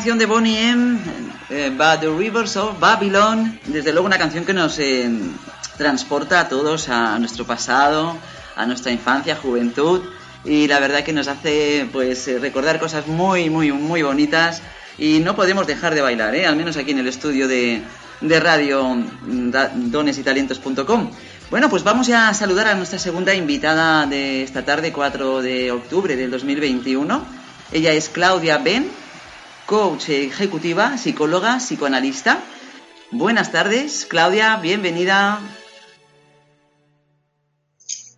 canción de Bonnie M, eh, By the Rivers of Babylon, desde luego una canción que nos eh, transporta a todos a nuestro pasado, a nuestra infancia, juventud, y la verdad que nos hace pues recordar cosas muy, muy, muy bonitas, y no podemos dejar de bailar, ¿eh? Al menos aquí en el estudio de, de radio dones y talentos punto com. Bueno, pues vamos ya a saludar a nuestra segunda invitada de esta tarde, cuatro de octubre del dos mil veintiuno. Ella es Claudia Behn, coach ejecutiva, psicóloga, psicoanalista. Buenas tardes, Claudia, bienvenida.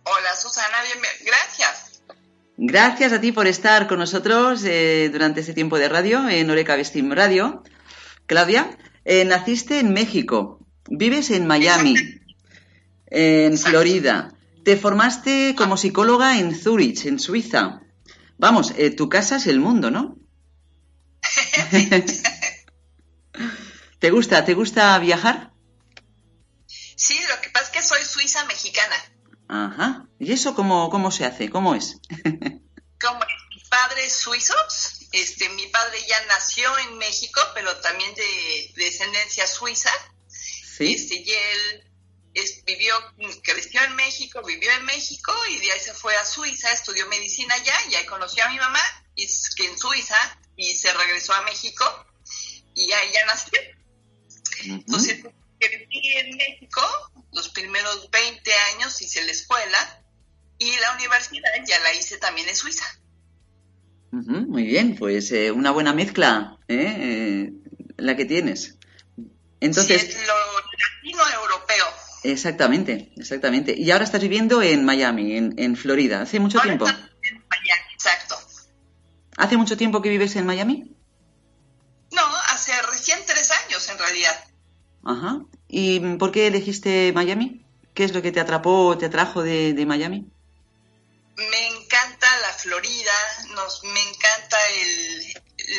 Hola, Susana, bienven- gracias. Gracias a ti por estar con nosotros eh, durante este tiempo de radio en Horeca BesTeam Radio. Claudia, eh, naciste en México, vives en Miami, en Florida. Te formaste como psicóloga en Zurich, en Suiza. Vamos, eh, tu casa es el mundo, ¿no? ¿Te gusta? ¿Te gusta viajar? Sí, lo que pasa es que soy suiza mexicana. Ajá. ¿Y eso cómo, cómo se hace? ¿Cómo es? Como mis padres suizos, este, mi padre ya nació en México, pero también de, de descendencia suiza. Sí. Este, y él es, vivió, creció en México, vivió en México y de ahí se fue a Suiza, estudió medicina allá y ahí conoció a mi mamá, y, que en Suiza, y se regresó a México y ahí ya nació. Uh-huh. Entonces, crecí en México los primeros veinte años, hice la escuela y la universidad ya la hice también en Suiza. Uh-huh, muy bien, pues eh, una buena mezcla, ¿eh? Eh, la que tienes. Entonces, sí, es lo latino-europeo. Exactamente, exactamente. Y ahora estás viviendo en Miami, en, en Florida, hace mucho ahora tiempo. En Miami, exacto. ¿Hace mucho tiempo que vives en Miami? No, hace recién tres años en realidad. Ajá. ¿Y por qué elegiste Miami? ¿Qué es lo que te atrapó o te atrajo de, de Miami? Me encanta la Florida, nos, me encanta el,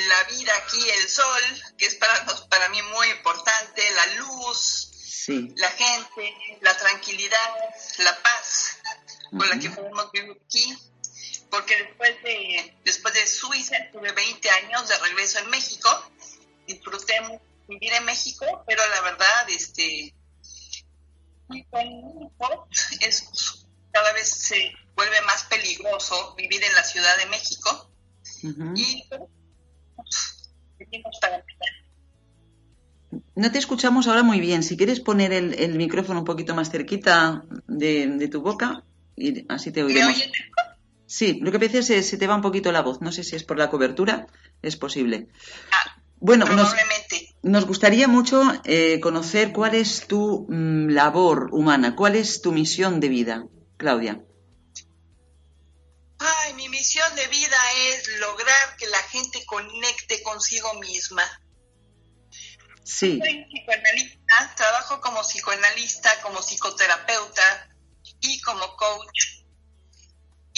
la vida aquí, el sol, que es para, para mí muy importante, la luz, sí, la gente, la tranquilidad, la paz con, uh-huh, la que podemos vivir aquí. Porque después de, después de Suiza tuve veinte años de regreso en México, disfruté mucho vivir en México, pero la verdad, este, es, cada vez se vuelve más peligroso vivir en la Ciudad de México, uh-huh, y vivimos para empezar. No te escuchamos ahora muy bien, si quieres poner el, el micrófono un poquito más cerquita de, de tu boca y así te oiremos. ¿Me oyes? Sí, lo que pasa es que se te va un poquito la voz, no sé si es por la cobertura, es posible. Ah, bueno, probablemente. Nos, nos gustaría mucho eh, conocer cuál es tu mm, labor humana, cuál es tu misión de vida, Claudia. Ay, mi misión de vida es lograr que la gente conecte consigo misma. Sí. Soy psicoanalista, trabajo como psicoanalista, como psicoterapeuta y como coach.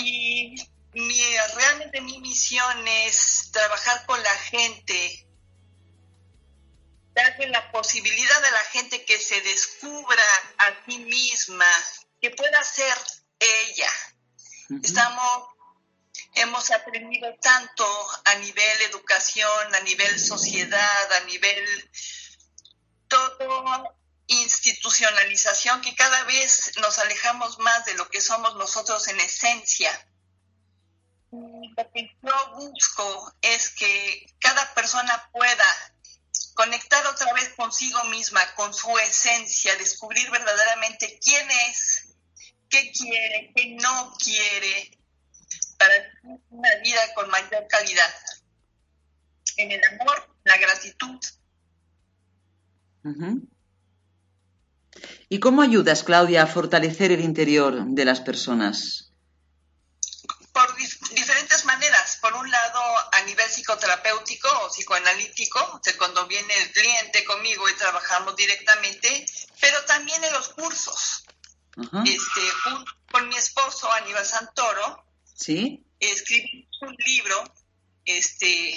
Y mi, realmente mi misión es trabajar con la gente, darle la posibilidad a la gente que se descubra a sí misma, que pueda ser ella. Uh-huh. Estamos, hemos aprendido tanto a nivel educación, a nivel sociedad, a nivel todo, institucionalización, que cada vez nos alejamos más de lo que somos nosotros en esencia. Lo que yo busco es que cada persona pueda conectar otra vez consigo misma, con su esencia, descubrir verdaderamente quién es, qué quiere, qué no quiere, para vivir una vida con mayor calidad, en el amor, la gratitud. Uh-huh. ¿Y cómo ayudas, Claudia, a fortalecer el interior de las personas? Por dif- diferentes maneras. Por un lado, a nivel psicoterapéutico o psicoanalítico, cuando viene el cliente conmigo y trabajamos directamente, pero también en los cursos. Uh-huh. Este, un, con mi esposo, Aníbal Santoro, ¿sí?, escribí un libro este,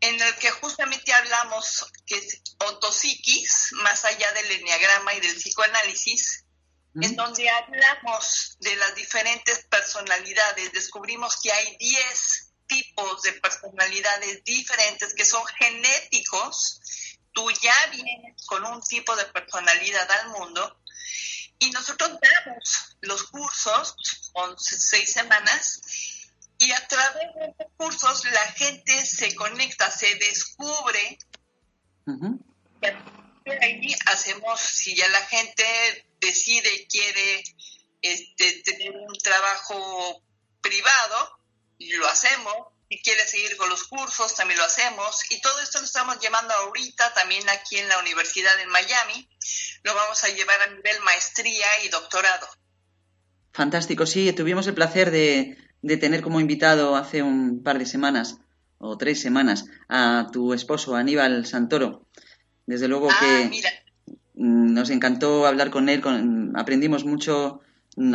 en el que justamente hablamos que es ontopsiquis, más allá del eneagrama y del psicoanálisis, mm. en donde hablamos de las diferentes personalidades. Descubrimos que hay diez tipos de personalidades diferentes que son genéticos. Tú ya vienes con un tipo de personalidad al mundo y nosotros damos los cursos, son seis semanas, y a través de esos cursos la gente se conecta, se descubre. Uh-huh. Y ahí hacemos, si ya la gente decide, quiere este, tener un trabajo privado, lo hacemos. Si quiere seguir con los cursos, también lo hacemos. Y todo esto lo estamos llevando ahorita también aquí en la Universidad de Miami. Lo vamos a llevar a nivel maestría y doctorado. Fantástico. Sí, tuvimos el placer de, de tener como invitado hace un par de semanas o tres semanas a tu esposo, Aníbal Santoro. Desde luego ah, que mira. Nos encantó hablar con él. Con, aprendimos mucho.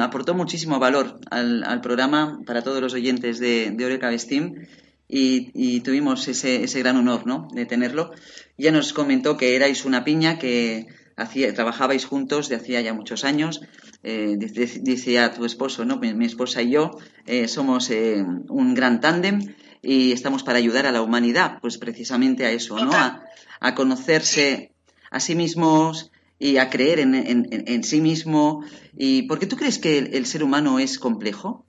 Aportó muchísimo valor al, al programa para todos los oyentes de, de Horeca BesTeam y, y tuvimos ese, ese gran honor, ¿no?, de tenerlo. Ya nos comentó que erais una piña, que hacía, trabajabais juntos de hacía ya muchos años. Eh, dice, dice a tu esposo, ¿no?, mi, mi esposa y yo eh, somos eh, un gran tándem y estamos para ayudar a la humanidad, pues precisamente a eso, ¿no?, a, a conocerse a sí mismos y a creer en, en, en sí mismo. ¿Y por qué tú crees que el, el ser humano es complejo?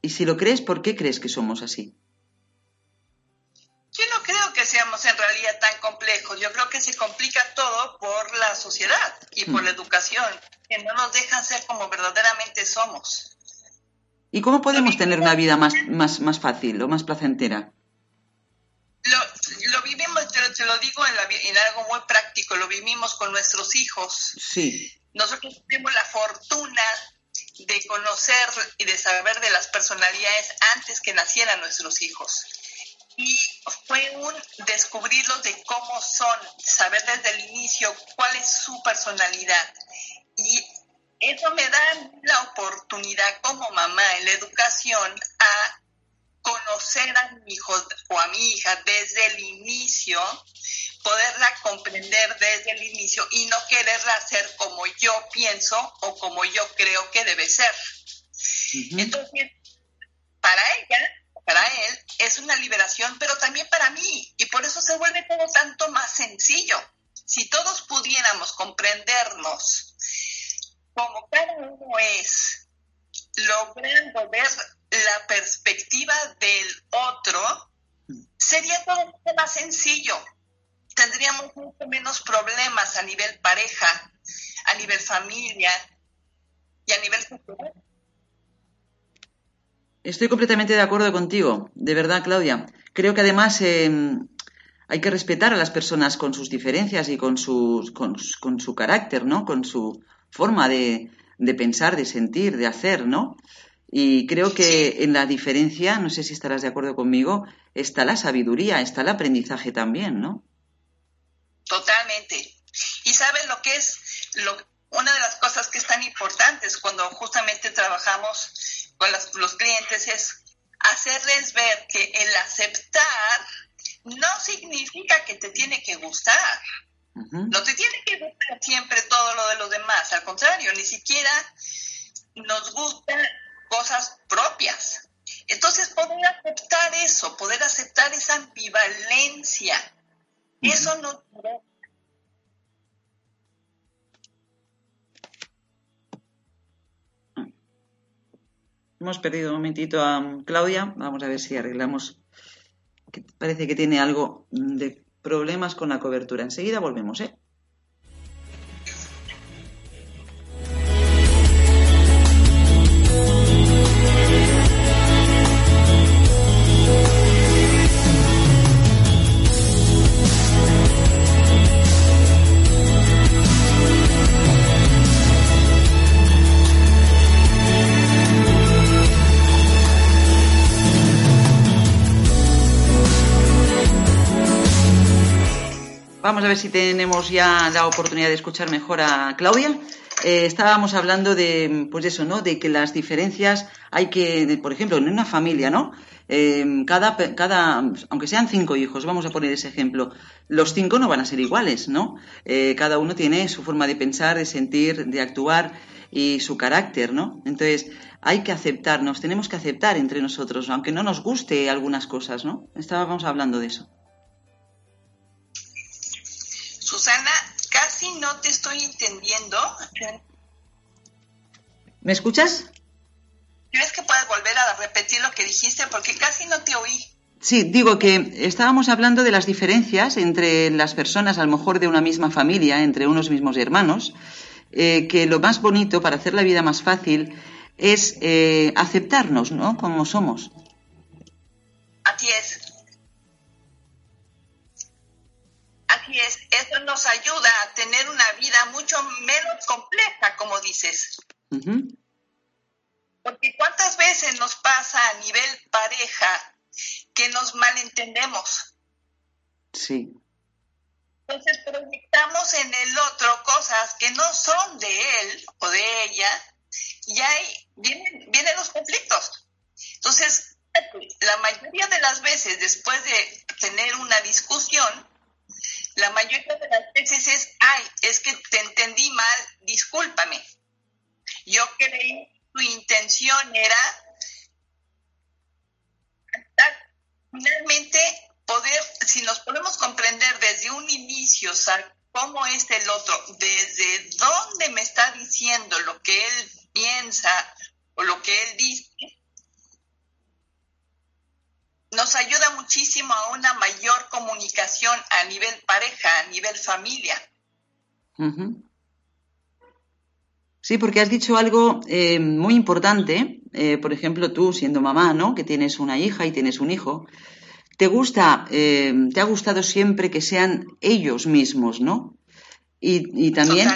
Y si lo crees, ¿por qué crees que somos así? Yo no creo que seamos en realidad tan complejos. Yo creo que se complica todo por la sociedad y por mm. la educación, que no nos dejan ser como verdaderamente somos. ¿Y cómo podemos tener una vida más, más, más fácil o más placentera? Lo, lo vivimos, te, te lo digo en, la, en algo muy práctico, lo vivimos con nuestros hijos. Sí. Nosotros tuvimos la fortuna de conocer y de saber de las personalidades antes que nacieran nuestros hijos. Y fue un descubrirlos de cómo son, saber desde el inicio cuál es su personalidad. Y eso me da la oportunidad como mamá en la educación a conocer a mi hijo o a mi hija desde el inicio, poderla comprender desde el inicio y no quererla hacer como yo pienso o como yo creo que debe ser. Uh-huh. Entonces, para ella, para él, es una liberación, pero también para mí. Y por eso se vuelve todo tanto más sencillo. Si todos pudiéramos comprendernos como cada uno es, logrando ver la perspectiva del otro, sería todo más sencillo. Tendríamos mucho menos problemas a nivel pareja, a nivel familia y a nivel cultural. Estoy completamente de acuerdo contigo, de verdad, Claudia. Creo que además eh, hay que respetar a las personas con sus diferencias y con sus, con, con su carácter, ¿no?, con su forma de, de pensar, de sentir, de hacer, ¿no? Y creo que en la diferencia, no sé si estarás de acuerdo conmigo, está la sabiduría, está el aprendizaje también, ¿no? Totalmente. Y ¿saben lo que es? Lo, una de las cosas que es tan importantes cuando justamente trabajamos con las, los clientes es hacerles ver que el aceptar no significa que te tiene que gustar. Uh-huh. No te tiene que gustar siempre todo lo de los demás. Al contrario, ni siquiera nos gusta cosas propias. Entonces, poder aceptar eso, poder aceptar esa ambivalencia, uh-huh, eso no... Hemos perdido un momentito a Claudia. Vamos a ver si arreglamos. Parece que tiene algo de problemas con la cobertura. Enseguida volvemos, ¿eh? Vamos a ver si tenemos ya la oportunidad de escuchar mejor a Claudia eh, estábamos hablando de, pues eso, ¿no? De que las diferencias hay que, de, por ejemplo, en una familia, ¿no? Eh, cada, cada, aunque sean cinco hijos, vamos a poner ese ejemplo, los cinco no van a ser iguales, ¿no? Eh, cada uno tiene su forma de pensar, de sentir, de actuar y su carácter, ¿no? Entonces, hay que aceptarnos, tenemos que aceptar entre nosotros, aunque no nos guste algunas cosas, ¿no? Estábamos hablando de eso. Susana, casi no te estoy entendiendo. ¿Me escuchas? ¿Crees que puedes volver a repetir lo que dijiste? Porque casi no te oí. Sí, digo que estábamos hablando de las diferencias entre las personas, a lo mejor de una misma familia, entre unos mismos hermanos, eh, que lo más bonito para hacer la vida más fácil es eh, aceptarnos, ¿no? Como somos. Así es. Así es. Eso nos ayuda a tener una vida mucho menos compleja, como dices. Uh-huh. Porque cuántas veces nos pasa a nivel pareja que nos malentendemos. Sí. Entonces proyectamos en el otro cosas que no son de él o de ella y ahí vienen, vienen los conflictos. Entonces, la mayoría de las veces después de tener una discusión, la mayoría de las veces es, ay, es que te entendí mal, discúlpame. Yo creí tu intención era finalmente poder, si nos podemos comprender desde un inicio, o sea, cómo es el otro, desde dónde me está diciendo lo que él piensa o lo que él dice, nos ayuda muchísimo a una mayor comunicación a nivel pareja, a nivel familia. Uh-huh. Sí, porque has dicho algo eh, muy importante, eh, por ejemplo, tú siendo mamá, ¿no? Que tienes una hija y tienes un hijo, te gusta, eh, te ha gustado siempre que sean ellos mismos, ¿no? Y, y también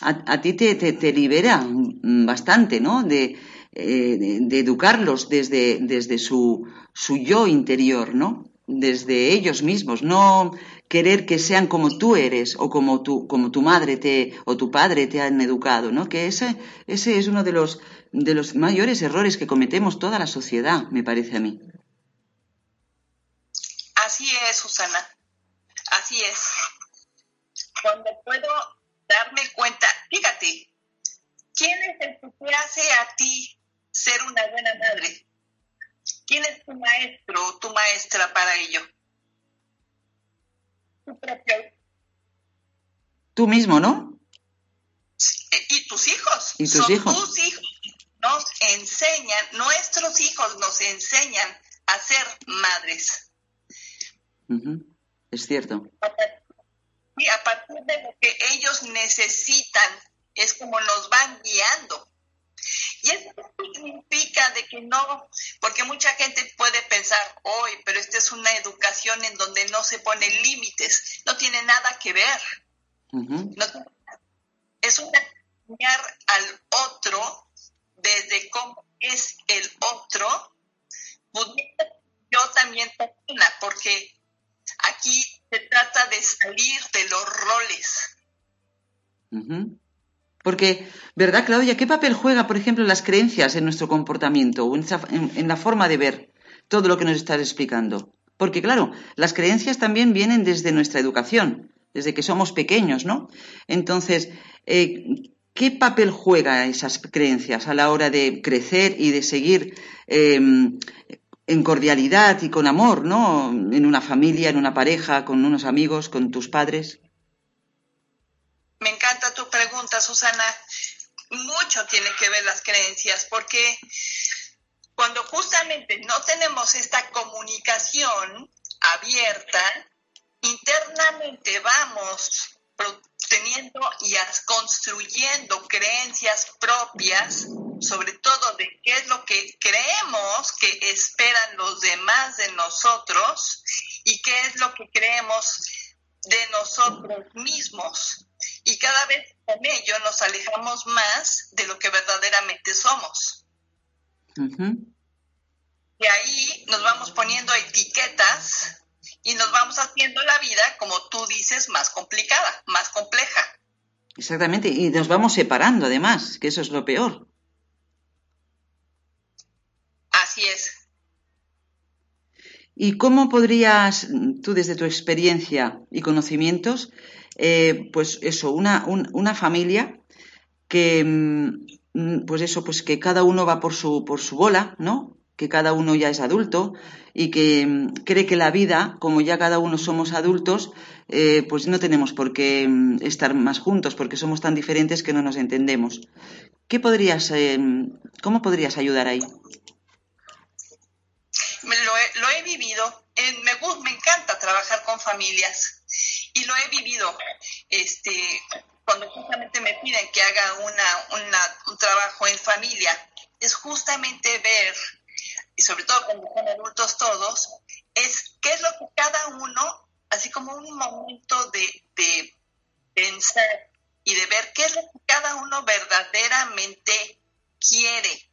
a, a ti te, te, te libera bastante, ¿no? De, eh, de, de educarlos desde, desde su, su yo interior, ¿no? Desde ellos mismos, no querer que sean como tú eres o como tu, como tu madre te o tu padre te han educado, ¿no? Que ese, ese es uno de los, de los mayores errores que cometemos toda la sociedad, me parece a mí. Así es, Susana. Así es. Cuando puedo darme cuenta, fíjate, ¿quién es el que te hace a ti ser una buena madre? ¿Quién es tu maestro o tu maestra para ello? Tu propio. Tú mismo, ¿no? Y tus hijos. ¿Y tus Son hijos? Tus hijos nos enseñan, nuestros hijos nos enseñan a ser madres. Uh-huh. Es cierto. Y a partir de lo que ellos necesitan, es como nos van guiando. Y eso significa de que no, porque mucha gente puede pensar, hoy, oh, pero esta es una educación en donde no se ponen límites, no tiene nada que ver. Uh-huh. No, es un enseñar al otro desde cómo es el otro, yo también persona, porque aquí se trata de salir de los roles. Uh-huh. Porque, ¿verdad, Claudia? ¿Qué papel juega, por ejemplo, las creencias en nuestro comportamiento o en, en, en la forma de ver todo lo que nos estás explicando? Porque, claro, las creencias también vienen desde nuestra educación, desde que somos pequeños, ¿no? Entonces, eh, ¿qué papel juega esas creencias a la hora de crecer y de seguir eh, en cordialidad y con amor, ¿no? En una familia, en una pareja, con unos amigos, con tus padres. Me encanta tu pregunta, Susana. Mucho tiene que ver las creencias, porque cuando justamente no tenemos esta comunicación abierta, internamente vamos teniendo y construyendo creencias propias, sobre todo de qué es lo que creemos que esperan los demás de nosotros y qué es lo que creemos de nosotros mismos. Y cada vez con ello nos alejamos más de lo que verdaderamente somos. Uh-huh. Y ahí nos vamos poniendo etiquetas y nos vamos haciendo la vida, como tú dices, más complicada, más compleja. Exactamente, y nos vamos separando además, que eso es lo peor. Así es. ¿Y cómo podrías tú, desde tu experiencia y conocimientos, eh, pues eso, una, un, una familia que, pues eso, pues que cada uno va por su, por su bola, ¿no? Que cada uno ya es adulto y que cree que la vida, como ya cada uno somos adultos, eh, pues no tenemos por qué estar más juntos porque somos tan diferentes que no nos entendemos. ¿Qué podrías, eh, cómo podrías ayudar ahí? Lo he, lo he vivido, eh, me, me encanta trabajar con familias y lo he vivido este, cuando justamente me piden que haga una, una, un trabajo en familia, es justamente ver, y sobre todo cuando son adultos todos, es qué es lo que cada uno, así como un momento de, de pensar y de ver qué es lo que cada uno verdaderamente quiere.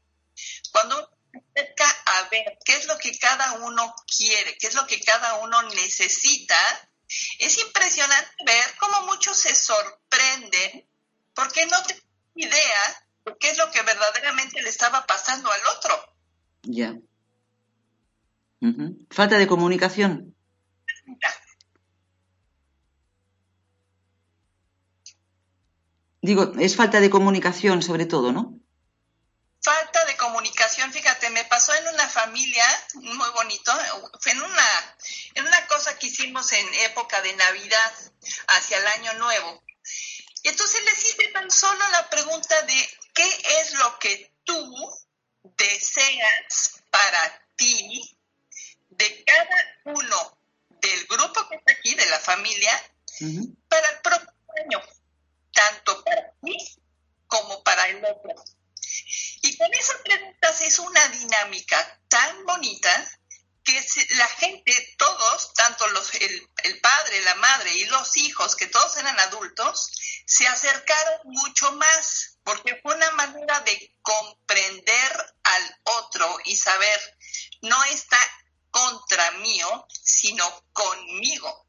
Cuando acerca a ver qué es lo que cada uno quiere, qué es lo que cada uno necesita, es impresionante ver cómo muchos se sorprenden porque no tienen idea de qué es lo que verdaderamente le estaba pasando al otro. Ya. Uh-huh. Falta de comunicación. Digo, es falta de comunicación sobre todo, ¿no? Falta de comunicación, fíjate, me pasó en una familia muy bonito, en una, en una cosa que hicimos en época de Navidad, hacia el Año Nuevo. Y entonces les hice tan solo la pregunta de ¿qué es lo que tú deseas para ti de cada uno del grupo que está aquí, de la familia, uh-huh, para el próximo año? Tanto para ti como para el otro. Y con esas preguntas es una dinámica tan bonita que la gente, todos, tanto los, el, el padre, la madre y los hijos, que todos eran adultos, se acercaron mucho más, porque fue una manera de comprender al otro y saber, no está contra mío, sino conmigo.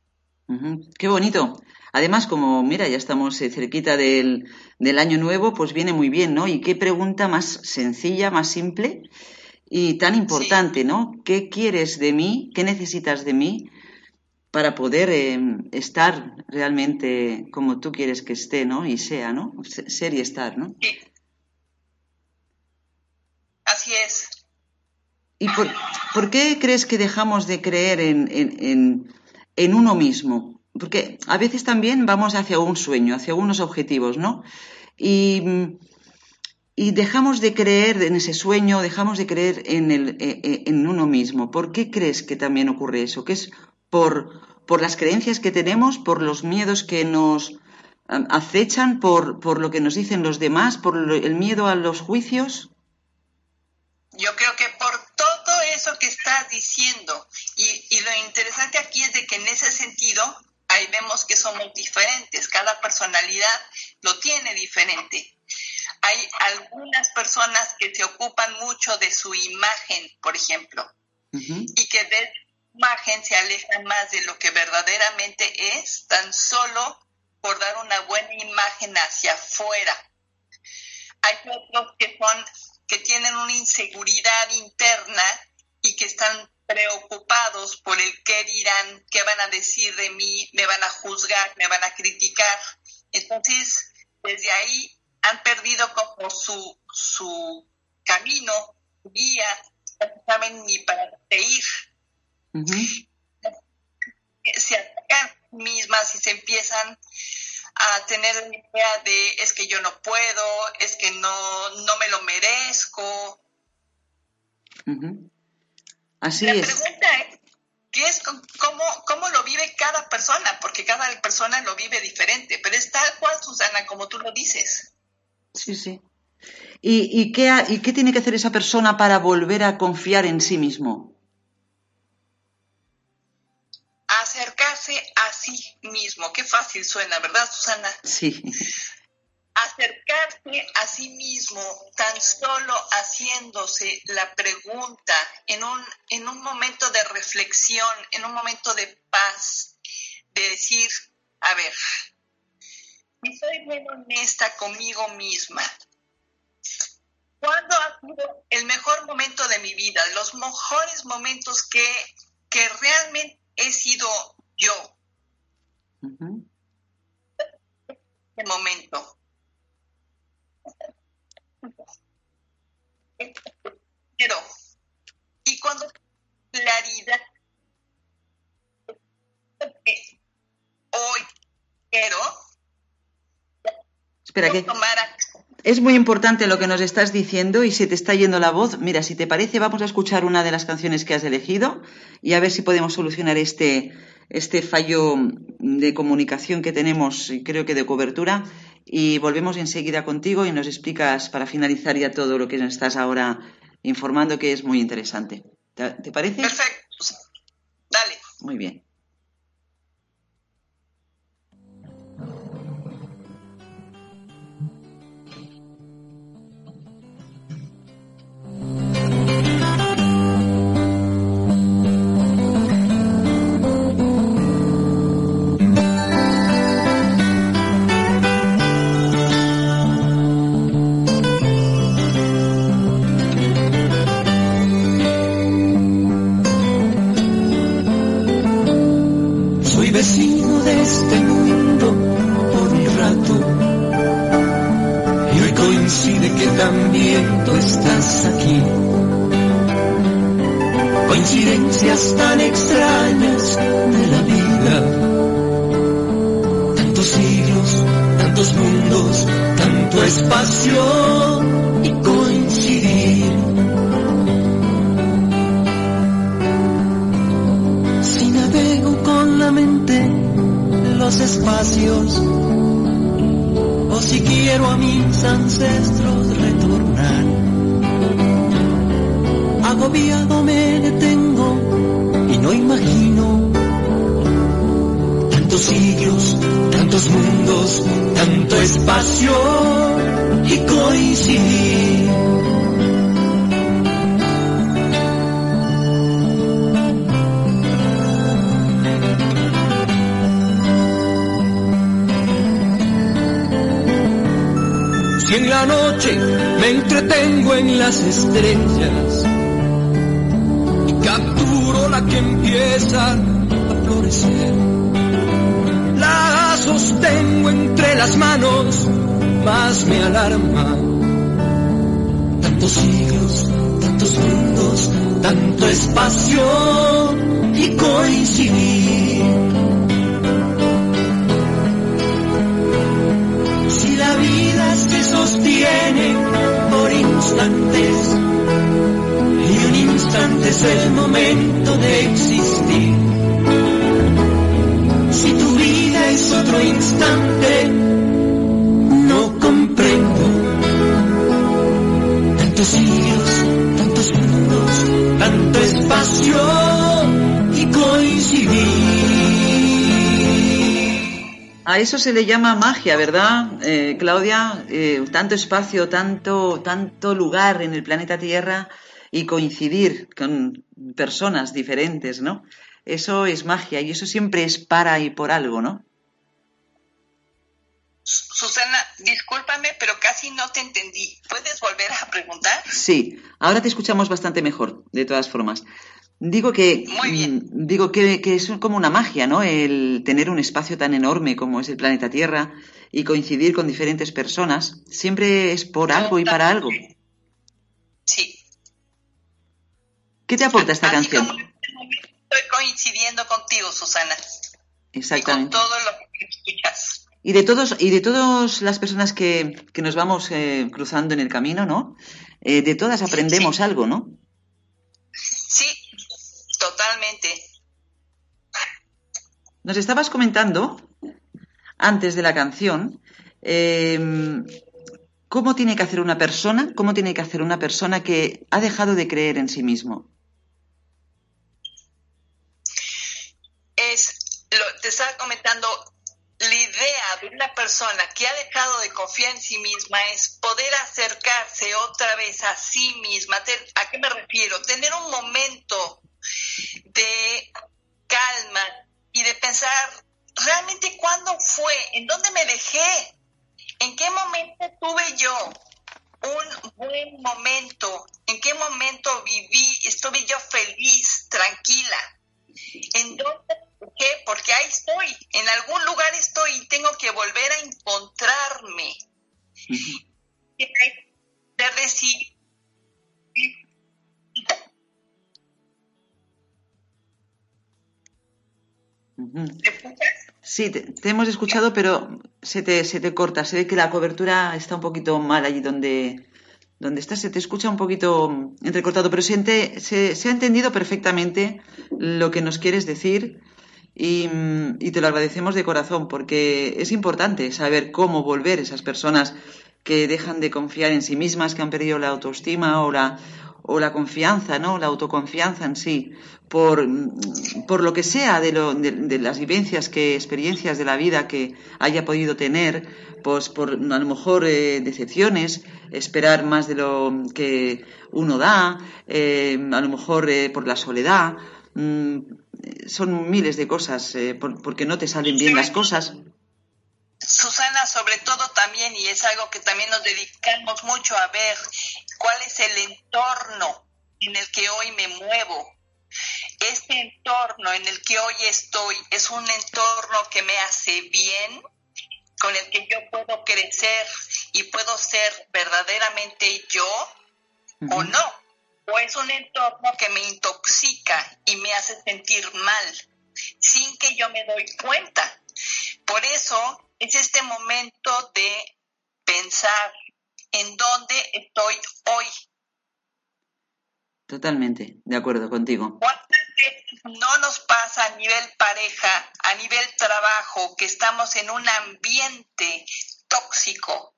Uh-huh. Qué bonito. Además, como mira, ya estamos eh, cerquita del, del Año Nuevo, pues viene muy bien, ¿no? Y qué pregunta más sencilla, más simple y tan importante, sí, ¿no? ¿Qué quieres de mí? ¿Qué necesitas de mí para poder eh, estar realmente como tú quieres que esté, ¿no? Y sea, ¿no? Ser y estar, ¿no? Sí. Así es. ¿Y por, por qué crees que dejamos de creer en, en, en, en uno mismo? Porque a veces también vamos hacia un sueño, hacia unos objetivos, ¿no? Y, y dejamos de creer en ese sueño, dejamos de creer en, el, en uno mismo. ¿Por qué crees que también ocurre eso? ¿Que es por, por las creencias que tenemos, por los miedos que nos acechan, por, por lo que nos dicen los demás, por el miedo a los juicios? Yo creo que por todo eso que estás diciendo. Y, y lo interesante aquí es de que en ese sentido... ahí vemos que somos diferentes, cada personalidad lo tiene diferente. Hay algunas personas que se ocupan mucho de su imagen, por ejemplo, uh-huh, y que de su imagen se alejan más de lo que verdaderamente es, tan solo por dar una buena imagen hacia afuera. Hay otros que son, que tienen una inseguridad interna y que están preocupados por el qué dirán, qué van a decir de mí, me van a juzgar, me van a criticar. Entonces, desde ahí han perdido como su, su camino, su guía, no saben ni para dónde ir. Uh-huh. Se atacan mismas y se empiezan a tener la idea de es que yo no puedo, es que no, no me lo merezco. Uh-huh. Así la es. Pregunta es, ¿qué es cómo, ¿cómo lo vive cada persona? Porque cada persona lo vive diferente, pero es tal cual, Susana, como tú lo dices. Sí, sí. ¿Y, y, qué, y qué tiene que hacer esa persona para volver a confiar en sí mismo? Acercarse a sí mismo. Qué fácil suena, ¿verdad, Susana? Sí. Acercarse a sí mismo, tan solo haciéndose la pregunta en un, en un momento de reflexión, en un momento de paz, de decir, a ver, si soy bien honesta conmigo misma. ¿Cuándo ha sido el mejor momento de mi vida? Los mejores momentos que, que realmente he sido yo. Uh-huh. De momento. Pero, y cuando claridad, hoy quiero Espera que... tomar acción. Es muy importante lo que nos estás diciendo y se te está yendo la voz. Mira, si te parece, vamos a escuchar una de las canciones que has elegido y a ver si podemos solucionar este, este fallo de comunicación que tenemos, creo que de cobertura, y volvemos enseguida contigo y nos explicas para finalizar ya todo lo que nos estás ahora informando, que es muy interesante. ¿Te, te parece? Perfecto. Dale. Muy bien. Eso se le llama magia, ¿verdad, eh, Claudia? Eh, tanto espacio, tanto, tanto lugar en el planeta Tierra y coincidir con personas diferentes, ¿no? Eso es magia y eso siempre es para y por algo, ¿no? Susana, discúlpame, pero casi no te entendí. ¿Puedes volver a preguntar? Sí, ahora te escuchamos bastante mejor, de todas formas. Digo que Muy bien. digo que, que es como una magia, ¿no? El tener un espacio tan enorme como es el planeta Tierra y coincidir con diferentes personas, siempre es por algo y para algo. Sí. ¿Qué te aporta esta Así canción? Como estoy coincidiendo contigo, Susana. Exactamente. Y con todo lo que escuchas. Y de todos y de todas las personas que, que nos vamos eh, cruzando en el camino, ¿no? Eh, de todas aprendemos sí. algo, ¿no? Sí. Totalmente. Nos estabas comentando, antes de la canción, eh, cómo tiene que hacer una persona, cómo tiene que hacer una persona que ha dejado de creer en sí mismo. Es, lo, te estaba comentando, la idea de una persona que ha dejado de confiar en sí misma es poder acercarse otra vez a sí misma. ¿A qué me refiero? Tener un momento de calma y de pensar realmente cuándo fue, en dónde me dejé, ¿en qué momento tuve yo un buen momento? ¿En qué momento viví, estuve yo feliz, tranquila? ¿En dónde? ¿Por qué? Porque ahí estoy, en algún lugar estoy y tengo que volver a encontrarme. Uh-huh. De decir, uh-huh. ¿Me escuchas? Sí, te, te hemos escuchado, pero se te, se te corta. Se ve que la cobertura está un poquito mal allí donde, donde estás. Se te escucha un poquito entrecortado, pero se, ente, se, se ha entendido perfectamente lo que nos quieres decir y, y te lo agradecemos de corazón, porque es importante saber cómo volver esas personas que dejan de confiar en sí mismas, que han perdido la autoestima o la, o la confianza, ¿no? La autoconfianza en sí, por, por lo que sea de, lo, de, de las vivencias, que experiencias de la vida que haya podido tener, pues por a lo mejor eh, decepciones, esperar más de lo que uno da, eh, a lo mejor eh, por la soledad, mm, son miles de cosas, eh, por, porque no te salen bien las cosas. Susana, sobre todo también, y es algo que también nos dedicamos mucho a ver, ¿cuál es el entorno en el que hoy me muevo? ¿Este entorno en el que hoy estoy es un entorno que me hace bien, con el que yo puedo crecer y puedo ser verdaderamente yo, uh-huh, o no? ¿O es un entorno que me intoxica y me hace sentir mal, sin que yo me doy cuenta? Por eso es este momento de pensar en dónde estoy hoy. Totalmente, de acuerdo contigo. ¿Cuántas veces no nos pasa a nivel pareja, a nivel trabajo, que estamos en un ambiente tóxico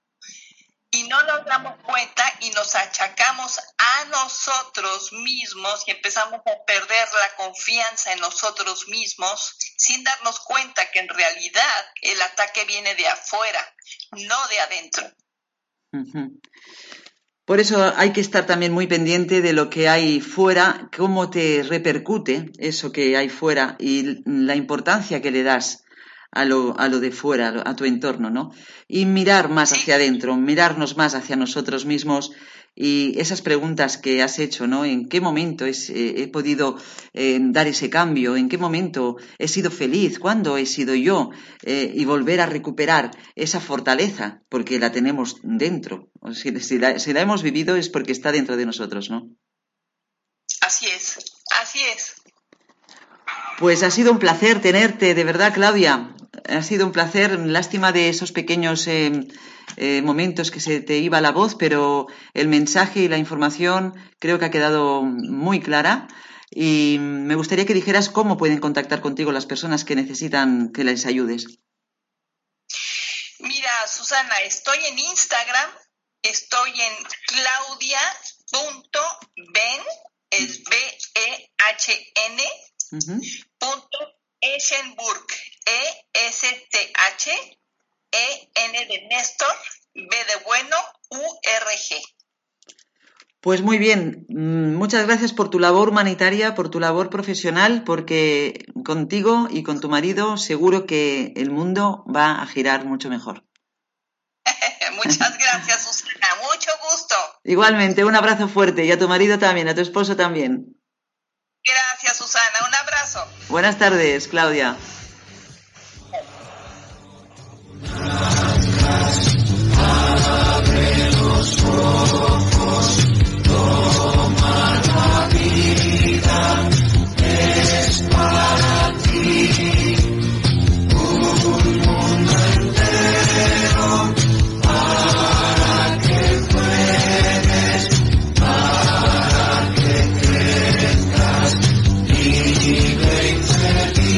y no nos damos cuenta y nos achacamos a nosotros mismos y empezamos a perder la confianza en nosotros mismos sin darnos cuenta que en realidad el ataque viene de afuera, no de adentro? Uh-huh. Por eso hay que estar también muy pendiente de lo que hay fuera, cómo te repercute eso que hay fuera y la importancia que le das a lo, a lo de fuera, a tu entorno, ¿no? Y mirar más hacia adentro, mirarnos más hacia nosotros mismos y esas preguntas que has hecho, ¿no? ¿En qué momento es, eh, he podido eh, dar ese cambio? ¿En qué momento he sido feliz? ¿Cuándo he sido yo? Eh, y volver a recuperar esa fortaleza, porque la tenemos dentro. O sea, si, la, si la hemos vivido es porque está dentro de nosotros, ¿no? Así es, así es. Pues ha sido un placer tenerte, de verdad, Claudia. Ha sido un placer. Lástima de esos pequeños eh, eh, momentos que se te iba la voz, pero el mensaje y la información creo que ha quedado muy clara. Y me gustaría que dijeras cómo pueden contactar contigo las personas que necesitan que les ayudes. Mira, Susana, estoy en Instagram, estoy en claudia punto behn, es B E H N, uh-huh, punto Eschenburg, E S T H E N de Néstor, B de bueno, U R G. Pues muy bien, muchas gracias por tu labor humanitaria, por tu labor profesional, porque contigo y con tu marido seguro que el mundo va a girar mucho mejor. Muchas gracias, Susana, mucho gusto. Igualmente, un abrazo fuerte y a tu marido también, a tu esposo también. Gracias, Susana. Un abrazo. Buenas tardes, Claudia. We'll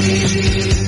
be right back.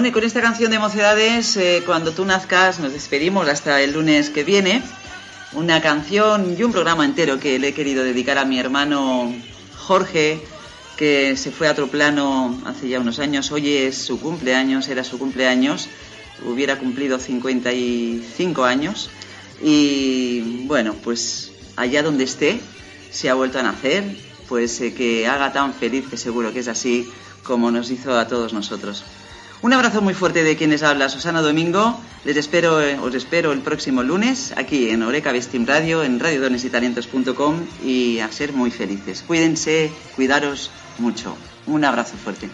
Bueno, y con esta canción de Mocedades, eh, cuando tú nazcas, nos despedimos hasta el lunes que viene. Una canción y un programa entero que le he querido dedicar a mi hermano Jorge, que se fue a otro plano hace ya unos años. Hoy es su cumpleaños, era su cumpleaños, hubiera cumplido cincuenta y cinco años. Y bueno, pues allá donde esté, si ha vuelto a nacer, pues eh, que haga tan feliz, que seguro que es así como nos hizo a todos nosotros. Un abrazo muy fuerte de quienes habla, Susana Domingo. Les espero, os espero el próximo lunes aquí en Horeca BesTeam Radio, en radio dones y talentos punto com, y a ser muy felices. Cuídense, cuidaros mucho. Un abrazo fuerte.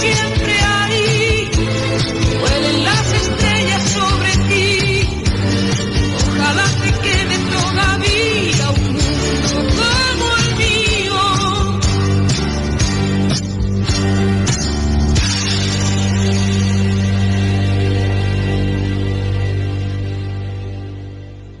Siempre